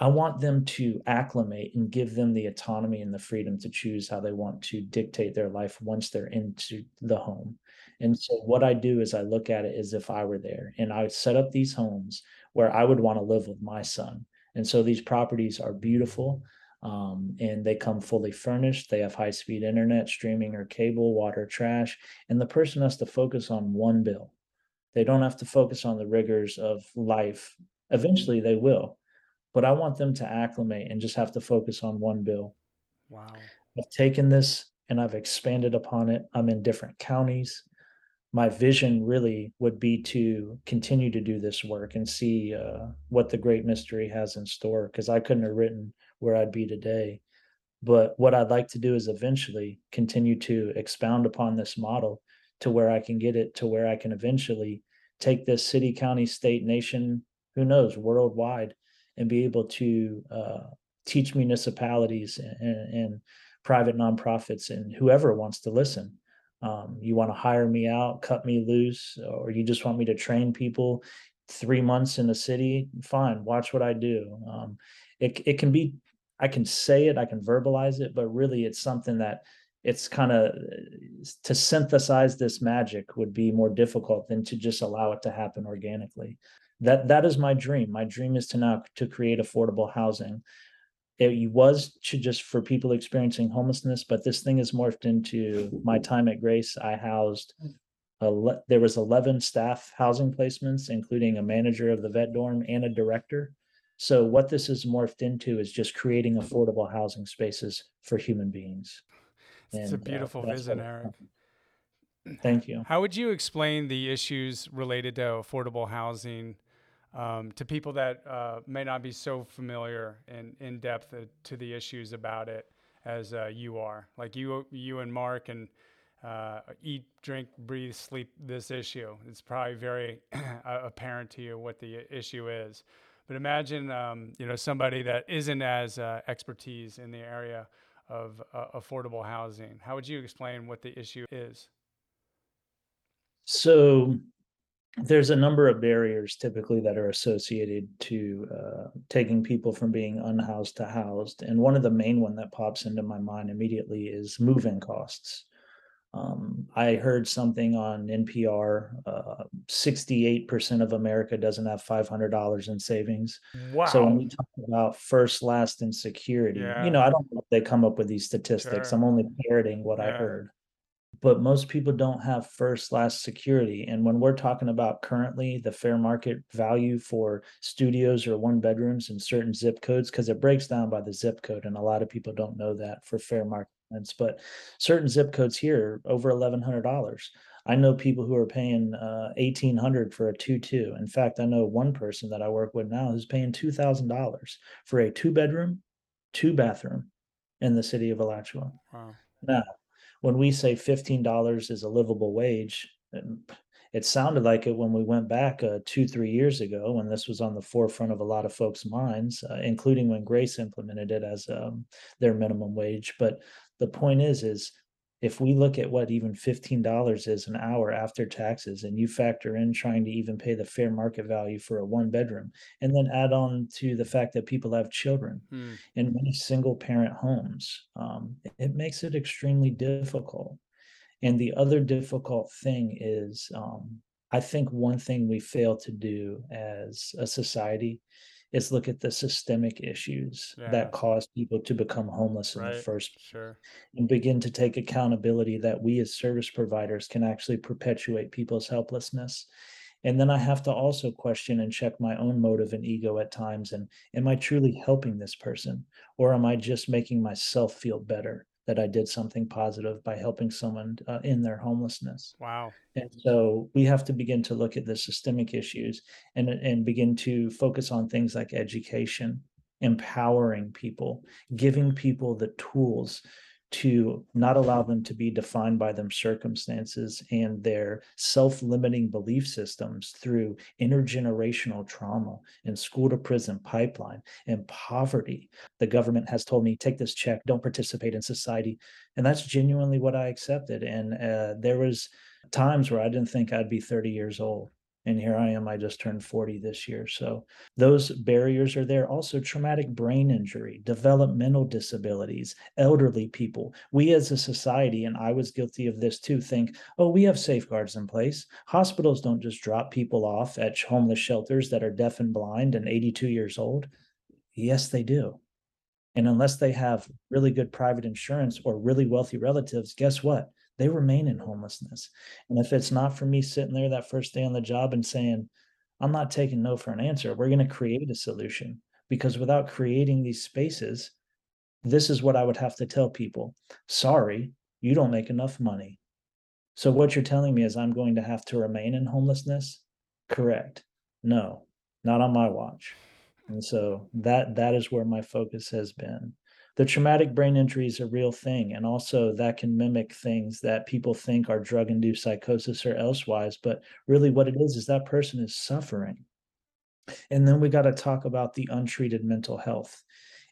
I want them to acclimate and give them the autonomy and the freedom to choose how they want to dictate their life once they're into the home. And so what I do is I look at it as if I were there, and I would set up these homes where I would want to live with my son. And so these properties are beautiful, um, and they come fully furnished. They have high-speed internet, streaming or cable, water, trash, and the person has to focus on one bill. They don't have to focus on the rigors of life. Eventually they will, but I want them to acclimate and just have to focus on one bill. Wow. I've taken this and I've expanded upon it. I'm in different counties. my vision really would be to continue to do this work and see uh, what the great mystery has in store, because I couldn't have written where I'd be today. But what I'd like to do is eventually continue to expound upon this model to where I can get it to where I can eventually take this city, county, state, nation, who knows, worldwide, and be able to uh, teach municipalities and, and private nonprofits and whoever wants to listen. Um, you want to hire me out, cut me loose, or you just want me to train people three months in a city? Fine, watch what I do. Um, it it can be, I can say it, I can verbalize it, but really it's something that it's kind of, to synthesize this magic would be more difficult than to just allow it to happen organically. That that is my dream. My dream is to now to create affordable housing. It was to just for people experiencing homelessness, but this thing has morphed into my time at Grace. I housed, ele- there was eleven staff housing placements, including a manager of the vet dorm and a director. So what this has morphed into is just creating affordable housing spaces for human beings. It's and, a beautiful uh, vision, Eric. Thank you. How would you explain the issues related to affordable housing Um, to people that uh, may not be so familiar and in depth uh, to the issues about it as uh, you are? Like you, you and Mark and uh, eat, drink, breathe, sleep this issue. It's probably very apparent to you what the issue is. But imagine, um, you know, somebody that isn't as uh, expertise in the area of uh, affordable housing. How would you explain what the issue is? So. There's a number of barriers typically that are associated to uh, taking people from being unhoused to housed. And one of the main one that pops into my mind immediately is move-in costs. Um, I heard something on N P R, uh, sixty-eight percent of America doesn't have five hundred dollars in savings. Wow. So when we talk about first, last, and security, yeah. you know, I don't know if they come up with these statistics. Sure. I'm only parroting what yeah. I heard. But most people don't have first, last, security. And when we're talking about currently the fair market value for studios or one bedrooms in certain zip codes, because it breaks down by the zip code, and a lot of people don't know that for fair market rents, but certain zip codes here are over eleven hundred dollars. I know people who are paying uh, eighteen hundred dollars for a two two. In fact, I know one person that I work with now who's paying two thousand dollars for a two-bedroom, two-bathroom in the city of Alachua. Wow. Now, when we say fifteen dollars is a livable wage, it sounded like it when we went back uh, two, three years ago, when this was on the forefront of a lot of folks' minds, uh, including when Grace implemented it as um, their minimum wage. But the point is, is if we look at what even fifteen dollars is an hour after taxes, and you factor in trying to even pay the fair market value for a one bedroom, and then add on to the fact that people have children hmm. in many single parent homes, um, it makes it extremely difficult. And the other difficult thing is, um, I think one thing we fail to do as a society is look at the systemic issues yeah. that cause people to become homeless in right. the first place, sure. and begin to take accountability that we as service providers can actually perpetuate people's helplessness. And then I have to also question and check my own motive and ego at times. And am I truly helping this person? Or am I just making myself feel better that I did something positive by helping someone uh, in their homelessness? Wow. And so we have to begin to look at the systemic issues and, and begin to focus on things like education, empowering people, giving people the tools to not allow them to be defined by their circumstances and their self-limiting belief systems through intergenerational trauma and school to prison pipeline and poverty. The government has told me, take this check, don't participate in society. And that's genuinely what I accepted. And uh, there was times where I didn't think I'd be thirty years old. And here I am, I just turned forty this year. So those barriers are there. Also traumatic brain injury, developmental disabilities, elderly people. We as a society, and I was guilty of this too, think, oh, we have safeguards in place. Hospitals don't just drop people off at homeless shelters that are deaf and blind and eighty-two years old. Yes, they do. And unless they have really good private insurance or really wealthy relatives, guess what? They remain in homelessness. And if it's not for me sitting there that first day on the job and saying, I'm not taking no for an answer, we're going to create a solution, because without creating these spaces, this is what I would have to tell people. Sorry, you don't make enough money. So what you're telling me is I'm going to have to remain in homelessness? Correct. No, not on my watch. And so that that is where my focus has been. The traumatic brain injury is a real thing. And also that can mimic things that people think are drug-induced psychosis or elsewise. But really what it is, is that person is suffering. And then we got to talk about the untreated mental health.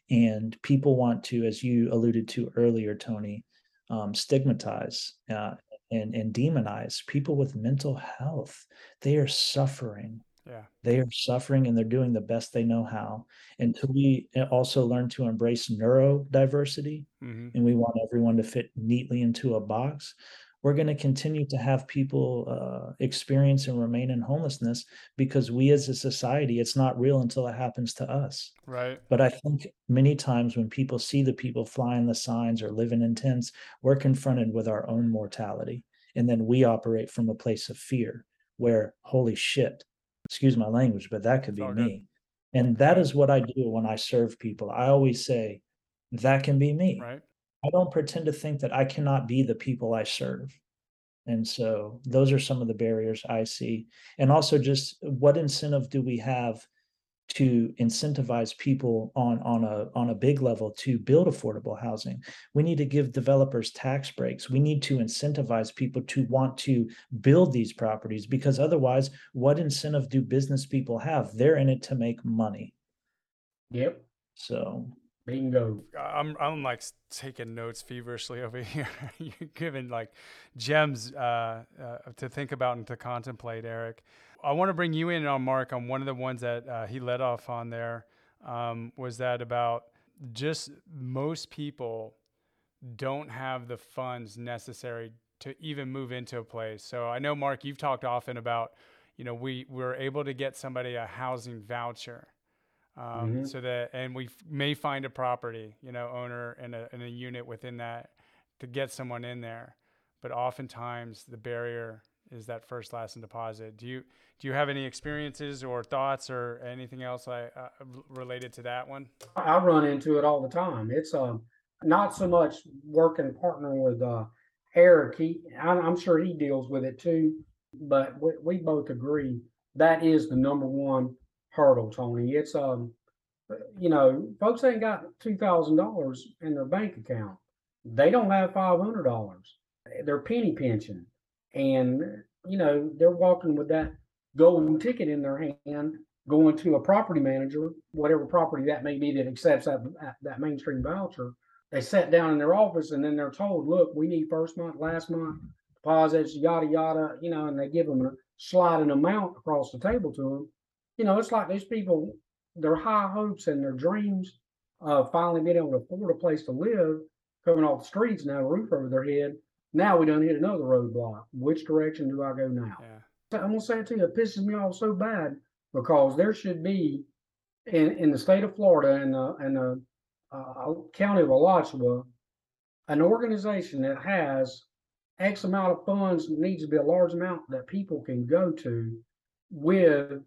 And people want to, as you alluded to earlier, Tony, um, stigmatize uh, and, and demonize people with mental health. They are suffering. Yeah. They are suffering and they're doing the best they know how. And we also learn to embrace neurodiversity, mm-hmm. and we want everyone to fit neatly into a box. We're going to continue to have people uh, experience and remain in homelessness because we as a society, it's not real until it happens to us. Right. But I think many times when people see the people flying the signs or living in tents, we're confronted with our own mortality. And then we operate from a place of fear where, holy shit, excuse my language, but that could be okay. me. And that is what I do when I serve people. I always say, that can be me. Right. I don't pretend to think that I cannot be the people I serve. And so those are some of the barriers I see. And also just what incentive do we have to incentivize people on, on, a, on a big level to build affordable housing? We need to give developers tax breaks. We need to incentivize people to want to build these properties, because otherwise, what incentive do business people have? They're in it to make money. Yep. So... Bingo. I'm I'm like taking notes feverishly over here. You're giving like gems uh, uh, to think about and to contemplate, Eric. I want to bring you in on Mark on one of the ones that uh, he led off on there um, was that about just most people don't have the funds necessary to even move into a place. So I know, Mark, you've talked often about, you know, we we're able to get somebody a housing voucher. Um, mm-hmm. So that, and we f- may find a property, you know, owner and a, and a unit within that to get someone in there. But oftentimes the barrier is that first, last, and deposit. Do you, do you have any experiences or thoughts or anything else I, uh, related to that one? I run into it all the time. It's, um, not so much working, partnering with, uh, Eric. He, I'm, I'm sure he deals with it too, but we, we both agree that is the number one hurdle, Tony. It's um, you know, folks ain't got two thousand dollars in their bank account. They don't have five hundred dollars. They're penny pinching, and you know they're walking with that golden ticket in their hand, going to a property manager, whatever property that may be that accepts that that mainstream voucher. They sit down in their office, and then they're told, "Look, we need first month, last month deposits, yada yada." You know, and they give them a sliding amount across the table to them. You know, it's like these people, their high hopes and their dreams of finally being able to afford a place to live, coming off the streets, now a roof over their head. Now we done hit another roadblock. Which direction do I go now? Yeah. I'm going to say it to you, it pisses me off so bad because there should be, in, in the state of Florida and the, and the uh, county of Alachua, an organization that has X amount of funds, needs to be a large amount that people can go to with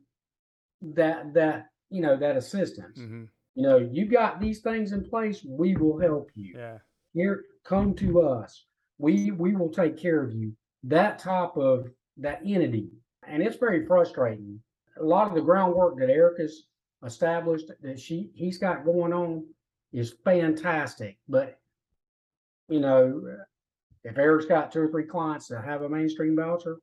that that you know that assistance. Mm-hmm. You know, you got these things in place, we will help you. Yeah. Here, come to us. We we will take care of you. That type of that entity. And it's very frustrating. A lot of the groundwork that Eric has established that she he's got going on is fantastic. But you know, if Eric's got two or three clients that have a mainstream voucher,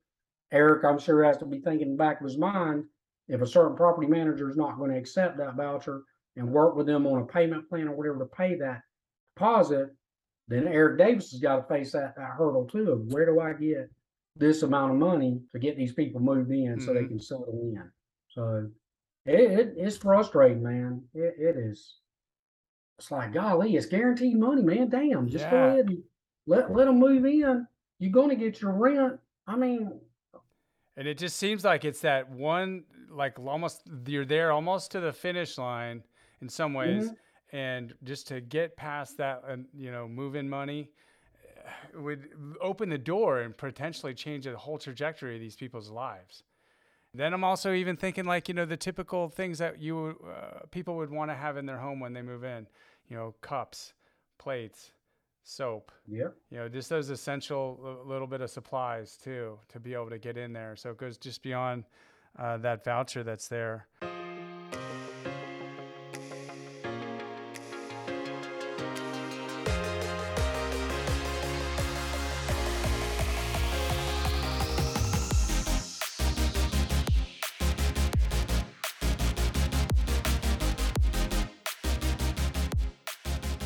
Eric, I'm sure, has to be thinking in the back of his mind, if a certain property manager is not going to accept that voucher and work with them on a payment plan or whatever to pay that deposit, then Eric Davis has got to face that, that hurdle too of where do I get this amount of money to get these people moved in mm-hmm. so they can settle in. So it, it it's frustrating, man. It, it is. It's like, golly, it's guaranteed money, man. Damn, just yeah. go ahead and let, let them move in. You're going to get your rent. I mean... And it just seems like it's that one, like almost you're there almost to the finish line in some ways. Mm-hmm. And just to get past that, uh, you know, move in money would open the door and potentially change the whole trajectory of these people's lives. Then I'm also even thinking like, you know, the typical things that you uh, people would want to have in their home when they move in, you know, cups, plates, soap. Yeah. You know, just those essential little bit of supplies too, to be able to get in there. So it goes just beyond uh, that voucher that's there.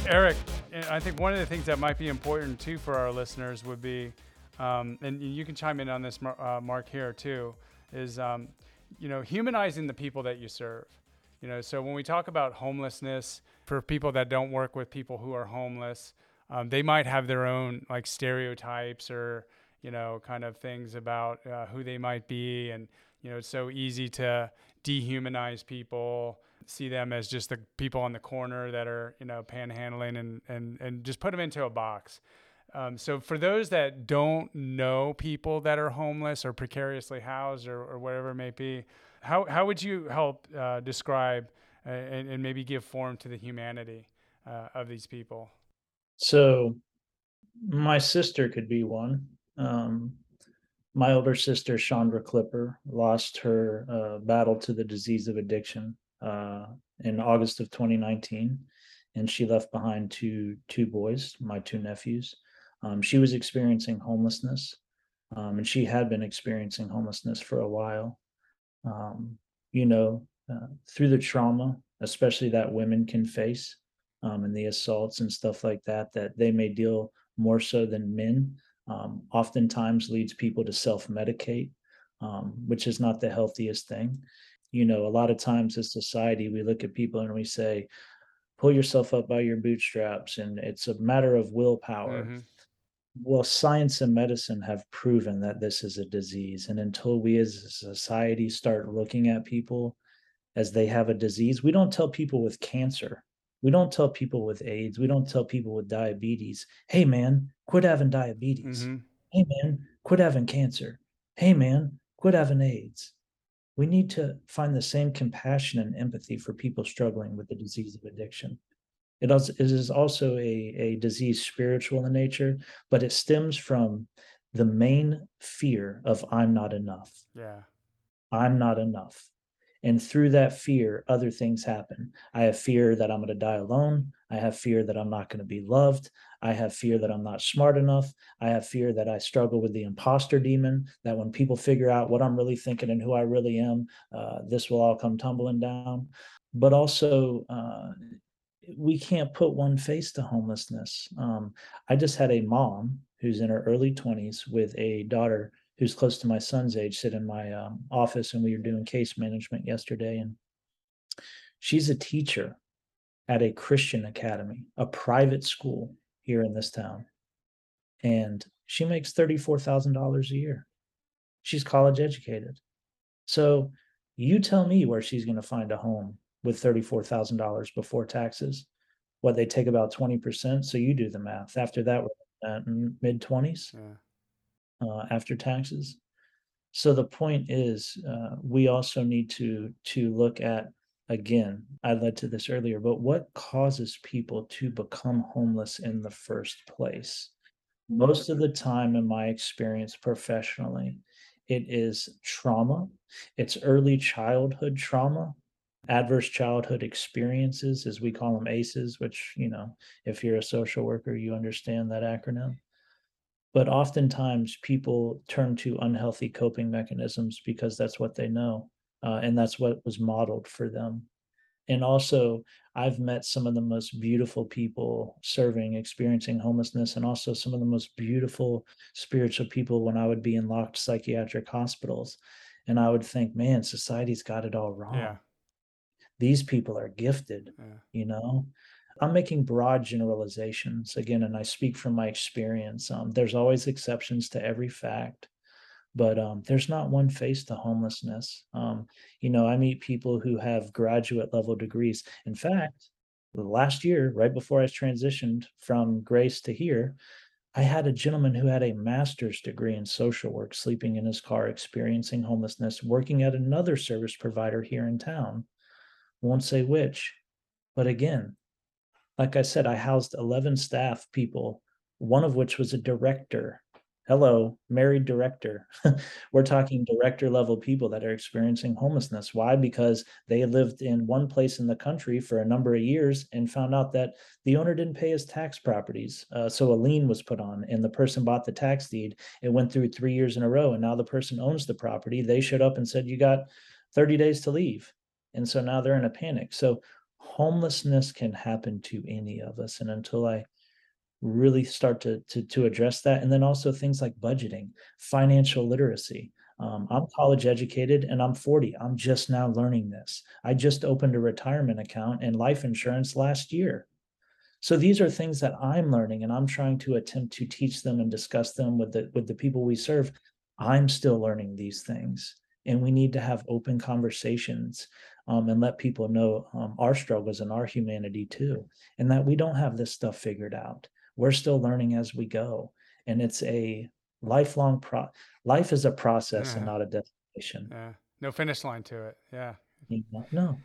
Eric, I think one of the things that might be important too for our listeners would be, um, and you can chime in on this, uh, Mark, here too, is um, you know, humanizing the people that you serve. You know, so when we talk about homelessness, for people that don't work with people who are homeless, um, they might have their own like stereotypes or you know kind of things about uh, who they might be, and you know, it's so easy to dehumanize people. See them as just the people on the corner that are, you know, panhandling and and and just put them into a box. Um, so for those that don't know people that are homeless or precariously housed or, or whatever it may be, how how would you help uh, describe uh, and, and maybe give form to the humanity uh, of these people? So my sister could be one. Um, my older sister, Chandra Clipper, lost her uh, battle to the disease of addiction uh in August of twenty nineteen, and she left behind two two boys, my two nephews. Um, she was experiencing homelessness, um, and she had been experiencing homelessness for a while. Um, you know, uh, through the trauma, especially that women can face, um, and the assaults and stuff like that, that they may deal more so than men, um, oftentimes leads people to self-medicate, um, which is not the healthiest thing. You know, a lot of times as society, we look at people and we say, pull yourself up by your bootstraps, and it's a matter of willpower. Mm-hmm. Well, science and medicine have proven that this is a disease. And until we as a society start looking at people as they have a disease, we don't tell people with cancer. We don't tell people with AIDS. We don't tell people with diabetes, hey, man, quit having diabetes. Mm-hmm. Hey, man, quit having cancer. Hey, man, quit having AIDS. We need to find the same compassion and empathy for people struggling with the disease of addiction. It is also a, a disease spiritual in nature, but it stems from the main fear of I'm not enough. Yeah, I'm not enough. And through that fear, other things happen. I have fear that I'm going to die alone. I have fear that I'm not going to be loved. I have fear that I'm not smart enough. I have fear that I struggle with the imposter demon, that when people figure out what I'm really thinking and who I really am, uh, this will all come tumbling down. But also, uh, we can't put one face to homelessness. Um, I just had a mom who's in her early twenties with a daughter who's close to my son's age sit in my um, office, and we were doing case management yesterday. And she's a teacher at a Christian academy, a private school here in this town. And she makes thirty-four thousand dollars a year. She's college educated. So you tell me where she's going to find a home with thirty-four thousand dollars before taxes. What, they take about twenty percent. So you do the math. After that, we're at mid twenties, yeah. uh, after taxes. So the point is, uh, we also need to, to look at, again, I led to this earlier, but what causes people to become homeless in the first place? Most of the time, in my experience professionally, it is trauma. It's early childhood trauma, adverse childhood experiences, as we call them, ACEs, which, you know, if you're a social worker, you understand that acronym. But oftentimes people turn to unhealthy coping mechanisms because that's what they know. Uh, and that's what was modeled for them. And also, I've met some of the most beautiful people serving, experiencing homelessness, and also some of the most beautiful spiritual people when I would be in locked psychiatric hospitals. And I would think, man, society's got it all wrong. Yeah. These people are gifted, yeah. you know? I'm making broad generalizations, again, and I speak from my experience. Um, there's always exceptions to every fact. But um, there's not one face to homelessness. Um, you know, I meet people who have graduate level degrees. In fact, last year, right before I transitioned from Grace to here, I had a gentleman who had a master's degree in social work, sleeping in his car, experiencing homelessness, working at another service provider here in town. Won't say which, but again, like I said, I housed eleven staff people one of which was a director. Hello, married director. We're talking director level people that are experiencing homelessness. Why? Because they lived in one place in the country for a number of years and found out that the owner didn't pay his tax properties. Uh, so a lien was put on and the person bought the tax deed. It went through three years in a row and now the person owns the property. They showed up and said, you got thirty days to leave. And so now they're in a panic. So homelessness can happen to any of us. And until I really start to, to, to address that. And then also things like budgeting, financial literacy. Um, I'm college educated and I'm forty. I'm just now learning this. I just opened a retirement account and life insurance last year. So these are things that I'm learning and I'm trying to attempt to teach them and discuss them with the, with the people we serve. I'm still learning these things and we need to have open conversations Um, and let people know um, our struggles and our humanity too, and that we don't have this stuff figured out. We're still learning as we go. And it's a lifelong pro- life is a process uh, and not a destination. Uh, no finish line to it. Yeah. No.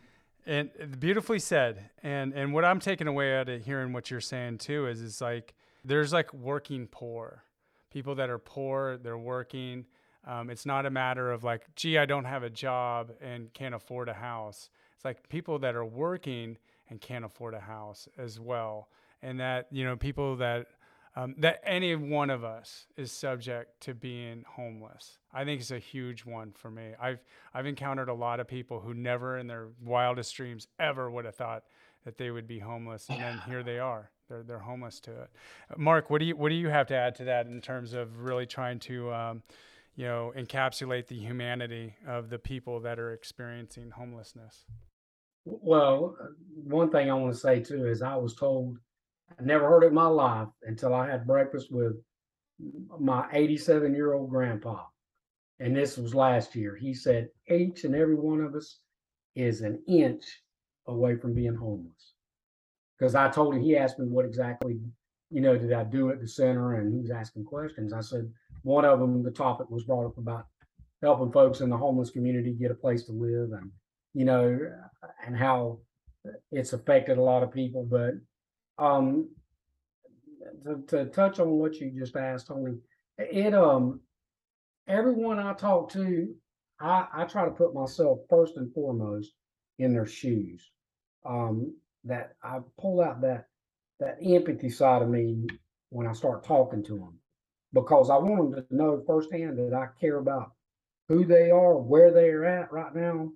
And beautifully said. And and what I'm taking away out of hearing what you're saying too is it's like, there's like working poor. People that are poor, they're working. Um, it's not a matter of like, gee, I don't have a job and can't afford a house. It's like people that are working and can't afford a house as well. And that, you know, people that, um, that any one of us is subject to being homeless. I think it's a huge one for me. I've, I've encountered a lot of people who never in their wildest dreams ever would have thought that they would be homeless. And then here they are, they're, they're homeless to it. Mark, what do you, what do you have to add to that in terms of really trying to, um, you know, encapsulate the humanity of the people that are experiencing homelessness? Well, one thing I want to say too is I was told, I never heard it in my life until I had breakfast with my eighty-seven-year-old grandpa. And this was last year. He said, each and every one of us is an inch away from being homeless. Because I told him, he asked me what exactly, you know, did I do at the center? And he was asking questions. I said, one of them, the topic was brought up about helping folks in the homeless community get a place to live and, you know, and how it's affected a lot of people. But um, to, to touch on what you just asked, Tony, it, um, everyone I talk to, I, I try to put myself first and foremost in their shoes. Um, that I pull out that, that empathy side of me when I start talking to them. Because I want them to know firsthand that I care about who they are, where they are at right now,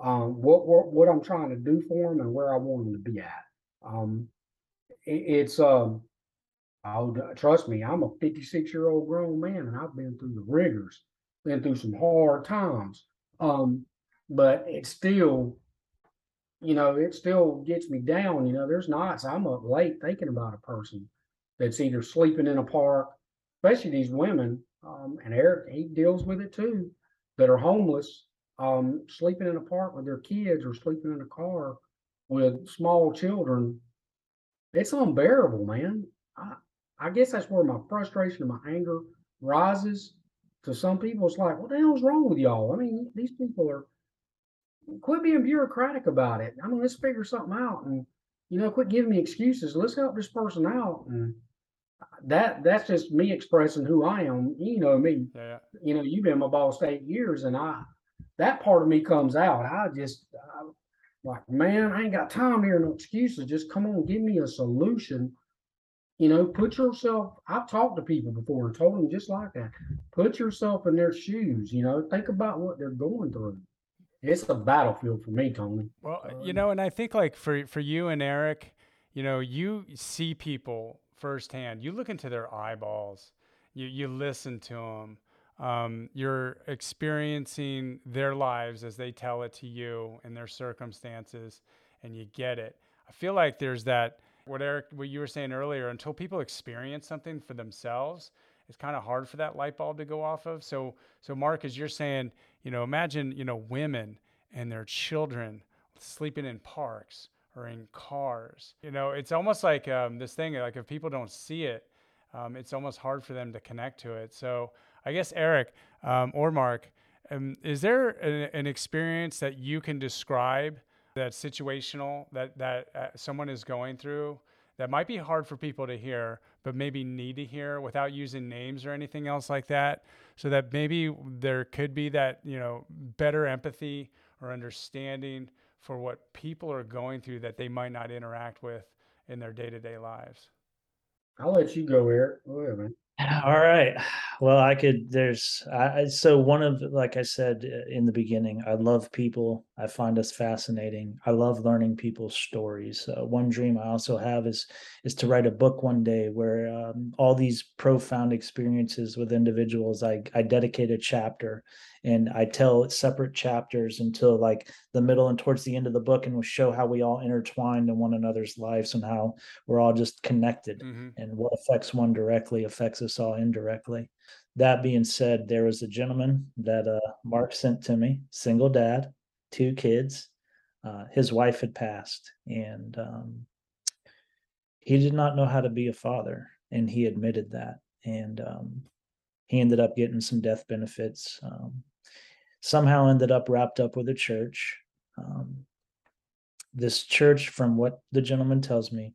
um, what, what what I'm trying to do for them, and where I want them to be at. Um, it, it's, um, I'll, trust me, I'm a fifty-six-year-old grown man, and I've been through the rigors, been through some hard times. Um, but it's still, you know, it still gets me down. You know, there's nights I'm up late thinking about a person that's either sleeping in a park, especially these women, um, and Eric, he deals with it too, that are homeless, um, sleeping in a park with their kids or sleeping in a car with small children. It's unbearable, man. I, I guess that's where my frustration and my anger rises. To some people, it's like, what the hell's wrong with y'all? I mean, these people are, quit being bureaucratic about it. I mean, let's figure something out and, you know, quit giving me excuses. Let's help this person out. And That that's just me expressing who I am. You know me. Yeah. You know, you've been my boss eight years, and I that part of me comes out. I just I, like, man, I ain't got time here, no excuses. Just come on, give me a solution. You know, put yourself. I've talked to people before and told them just like that. Put yourself in their shoes. You know, think about what they're going through. It's a battlefield for me, Tony. Well, um, you know, and I think like for for you and Eric, you know, you see people firsthand. You look into their eyeballs, you you listen to them, um, you're experiencing their lives as they tell it to you and their circumstances, and you get it. I feel like there's that, what Eric, what you were saying earlier, until people experience something for themselves, it's kind of hard for that light bulb to go off of. So, so Mark, as you're saying, you know, imagine, you know, women and their children sleeping in parks or in cars. You know, it's almost like um, this thing, like if people don't see it, um, it's almost hard for them to connect to it. So I guess Eric um, or Mark, um, is there a, an experience that you can describe that's situational, that, that uh, someone is going through that might be hard for people to hear, but maybe need to hear without using names or anything else like that, so that maybe there could be that, you know, better empathy or understanding for what people are going through that they might not interact with in their day-to-day lives. I'll let you go, Eric. Go ahead, man. All right. Well, I could, there's, I, so one of, like I said in the beginning, I love people. I find us fascinating. I love learning people's stories. Uh, one dream I also have is, is to write a book one day where um, all these profound experiences with individuals, I, I dedicate a chapter and I tell separate chapters until like the middle and towards the end of the book, and we'll show how we all intertwined in one another's lives and how we're all just connected, mm-hmm. and what affects one directly affects us all indirectly. That being said, there was a gentleman that uh, Mark sent to me, single dad, two kids. Uh, his wife had passed, and um, he did not know how to be a father, and he admitted that. And um, he ended up getting some death benefits. Um, somehow ended up wrapped up with a church. Um, this church, from what the gentleman tells me,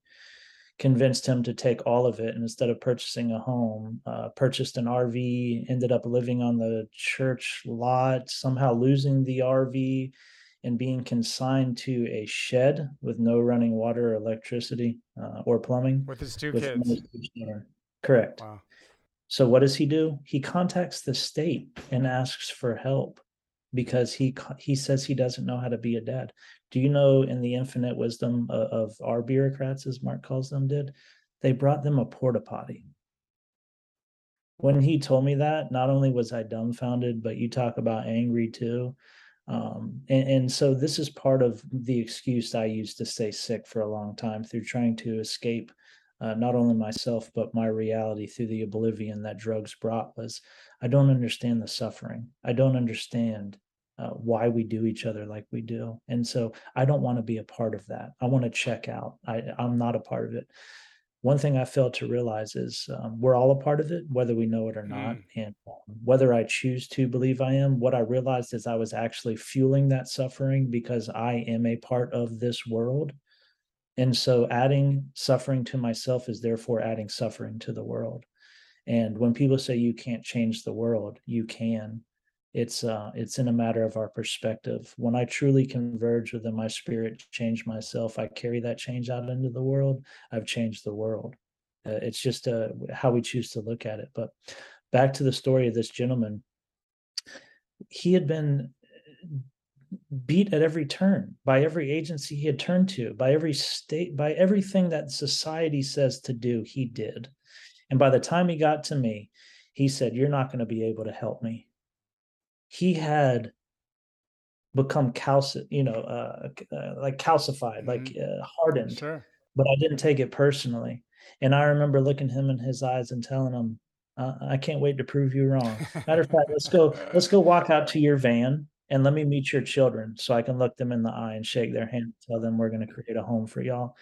convinced him to take all of it, and instead of purchasing a home, uh, purchased an R V, ended up living on the church lot, somehow losing the R V and being consigned to a shed with no running water or electricity uh, or plumbing. With his two with kids. Correct. Wow. So what does he do? He contacts the state and asks for help because he he says he doesn't know how to be a dad. Do you know, in the infinite wisdom of, of our bureaucrats, as Mark calls them, did, they brought them a porta potty. When he told me that, not only was I dumbfounded, but you talk about angry too. Um, and, and so this is part of the excuse I used to stay sick for a long time through trying to escape uh, not only myself, but my reality through the oblivion that drugs brought was, I don't understand the suffering. I don't understand Uh, why we do each other like we do. And so I don't want to be a part of that. I want to check out. I, I'm not a part of it. One thing I failed to realize is um, we're all a part of it, whether we know it or not. Mm. And whether I choose to believe I am, what I realized is I was actually fueling that suffering because I am a part of this world. And so adding suffering to myself is therefore adding suffering to the world. And when people say you can't change the world, you can. It's uh, it's in a matter of our perspective. When I truly converge within my spirit, change myself, I carry that change out into the world. I've changed the world. Uh, it's just uh, how we choose to look at it. But back to the story of this gentleman. He had been beat at every turn, by every agency he had turned to, by every state, by everything that society says to do, he did. And by the time he got to me, he said, "You're not going to be able to help me." He had become calcified, you know, uh, uh, like calcified, mm-hmm. like uh, hardened, sure. But I didn't take it personally. And I remember looking him in his eyes and telling him, uh, I can't wait to prove you wrong. Matter of fact, let's go, let's go walk out to your van and let me meet your children so I can look them in the eye and shake their hand and tell them we're going to create a home for y'all.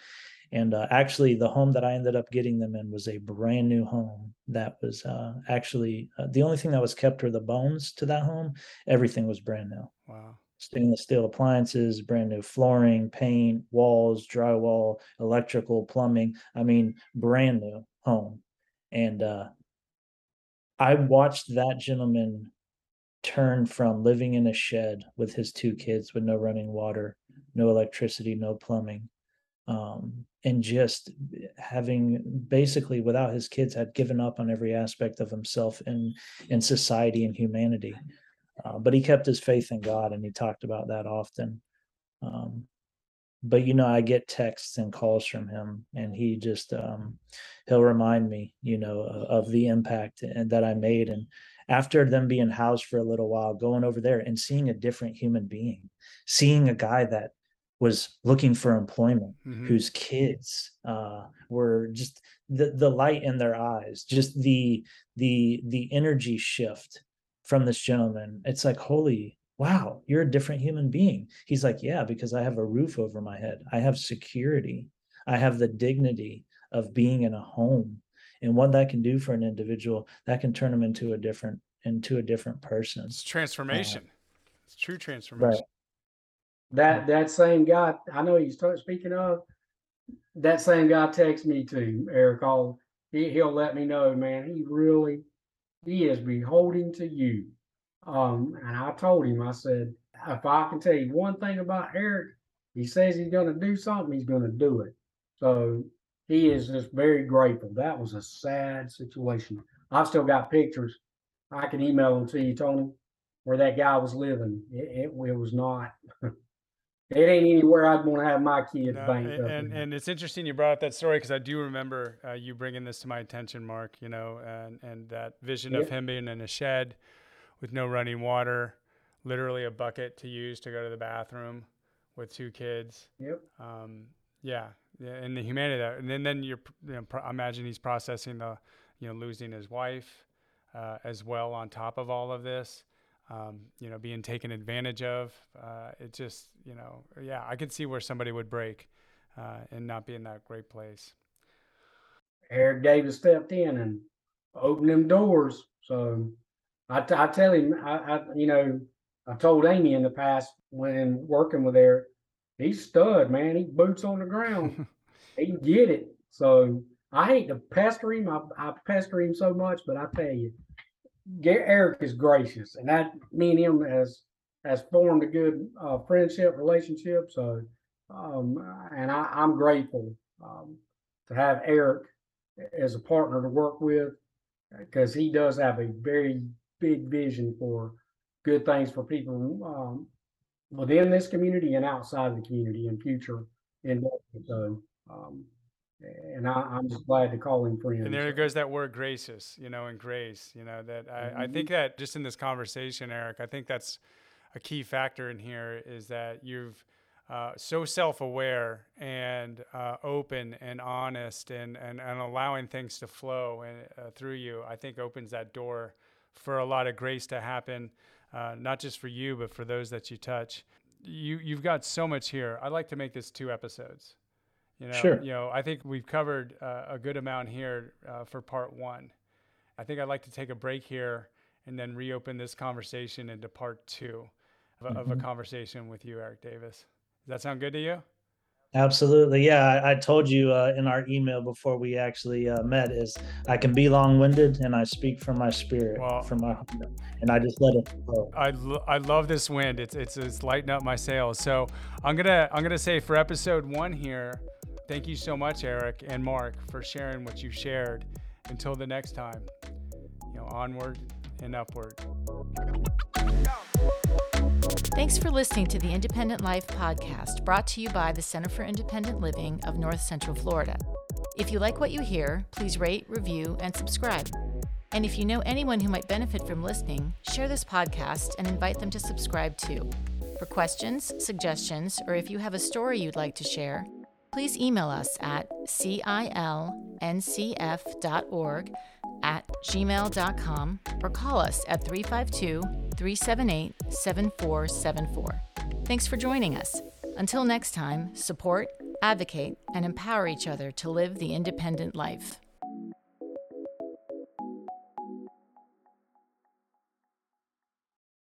And uh, actually, the home that I ended up getting them in was a brand new home that was uh, actually uh, the only thing that was kept were the bones to that home. Everything was brand new. Wow. Stainless steel appliances, brand new flooring, paint, walls, drywall, electrical, plumbing. I mean, brand new home. And uh, I watched that gentleman turn from living in a shed with his two kids with no running water, no electricity, no plumbing. Um, and just having basically without his kids had given up on every aspect of himself and, and society and humanity. Uh, but he kept his faith in God, and he talked about that often. Um, but, you know, I get texts and calls from him, and he just, um, he'll remind me, you know, of the impact and that I made. And after them being housed for a little while, going over there and seeing a different human being, seeing a guy that was looking for employment, mm-hmm. whose kids uh, were just the, the light in their eyes, just the the the energy shift from this gentleman. It's like, holy, wow, you're a different human being. He's like, yeah, because I have a roof over my head. I have security. I have the dignity of being in a home. And what that can do for an individual, that can turn them into a different into a different person. It's transformation. Uh, it's true transformation. Right. That that same guy, I know he's t- speaking of, that same guy texts me too, Eric. I'll, he, he'll let me know, man, he really, he is beholden to you. Um, and I told him, I said, if I can tell you one thing about Eric, he says he's going to do something, he's going to do it. So he is just very grateful. That was a sad situation. I've still got pictures. I can email them to you, Tony, where that guy was living. It, it, it was not. It ain't anywhere I'd want to have my kids no, banked and, up. And, and it's interesting you brought up that story, because I do remember uh, you bringing this to my attention, Mark, you know, and, and that vision yeah. of him being in a shed with no running water, literally a bucket to use to go to the bathroom with two kids. Yep. Um, yeah. Yeah. And the humanity of that. And then, then you're, you know, pro- imagine he's processing the, you know, losing his wife uh, as well on top of all of this. Um, you know, being taken advantage of, uh, it just, you know, yeah, I could see where somebody would break uh, and not be in that great place. Eric Davis stepped in and opened them doors. So I, t- I tell him, I, I, you know, I told Amy in the past when working with Eric, he's stud, man. He boots on the ground. He can get it. So I hate to pester him. I, I pester him so much, but I tell you, Eric is gracious, and that me and him has has formed a good uh, friendship relationship. So, um, and I, I'm grateful um, to have Eric as a partner to work with, because he does have a very big vision for good things for people um, within this community and outside the community in future. And so, um, and I, I'm just glad to call him friends. And there goes that word gracious, you know, and grace, you know, that I, mm-hmm. I think that just in this conversation, Eric, I think that's a key factor in here, is that you've uh, so self-aware and uh, open and honest and, and, and allowing things to flow and, uh, through you, I think opens that door for a lot of grace to happen, uh, not just for you, but for those that you touch. You, you've got so much here. I'd like to make this two episodes. You know, sure. You know, I think we've covered uh, a good amount here uh, for part one. I think I'd like to take a break here and then reopen this conversation into part two of, mm-hmm. of a conversation with you, Eric Davis. Does that sound good to you? Absolutely. Yeah. I, I told you uh, in our email before we actually uh, met, is I can be long-winded and I speak from my spirit, well, from my heart, and I just let it flow. I, lo- I love this wind. It's, it's, it's lighting up my sails. So I'm going to, I'm going to say for episode one here, thank you so much, Eric and Mark, for sharing what you shared. Until the next time, you know, onward and upward. Thanks for listening to the Independent Life Podcast, brought to you by the Center for Independent Living of North Central Florida. If you like what you hear, please rate, review, and subscribe. And if you know anyone who might benefit from listening, share this podcast and invite them to subscribe too. For questions, suggestions, or if you have a story you'd like to share, please email us at C I L N C F dot org at gmail dot com or call us at three five two, three seven eight, seven four seven four. Thanks for joining us. Until next time, support, advocate, and empower each other to live the independent life.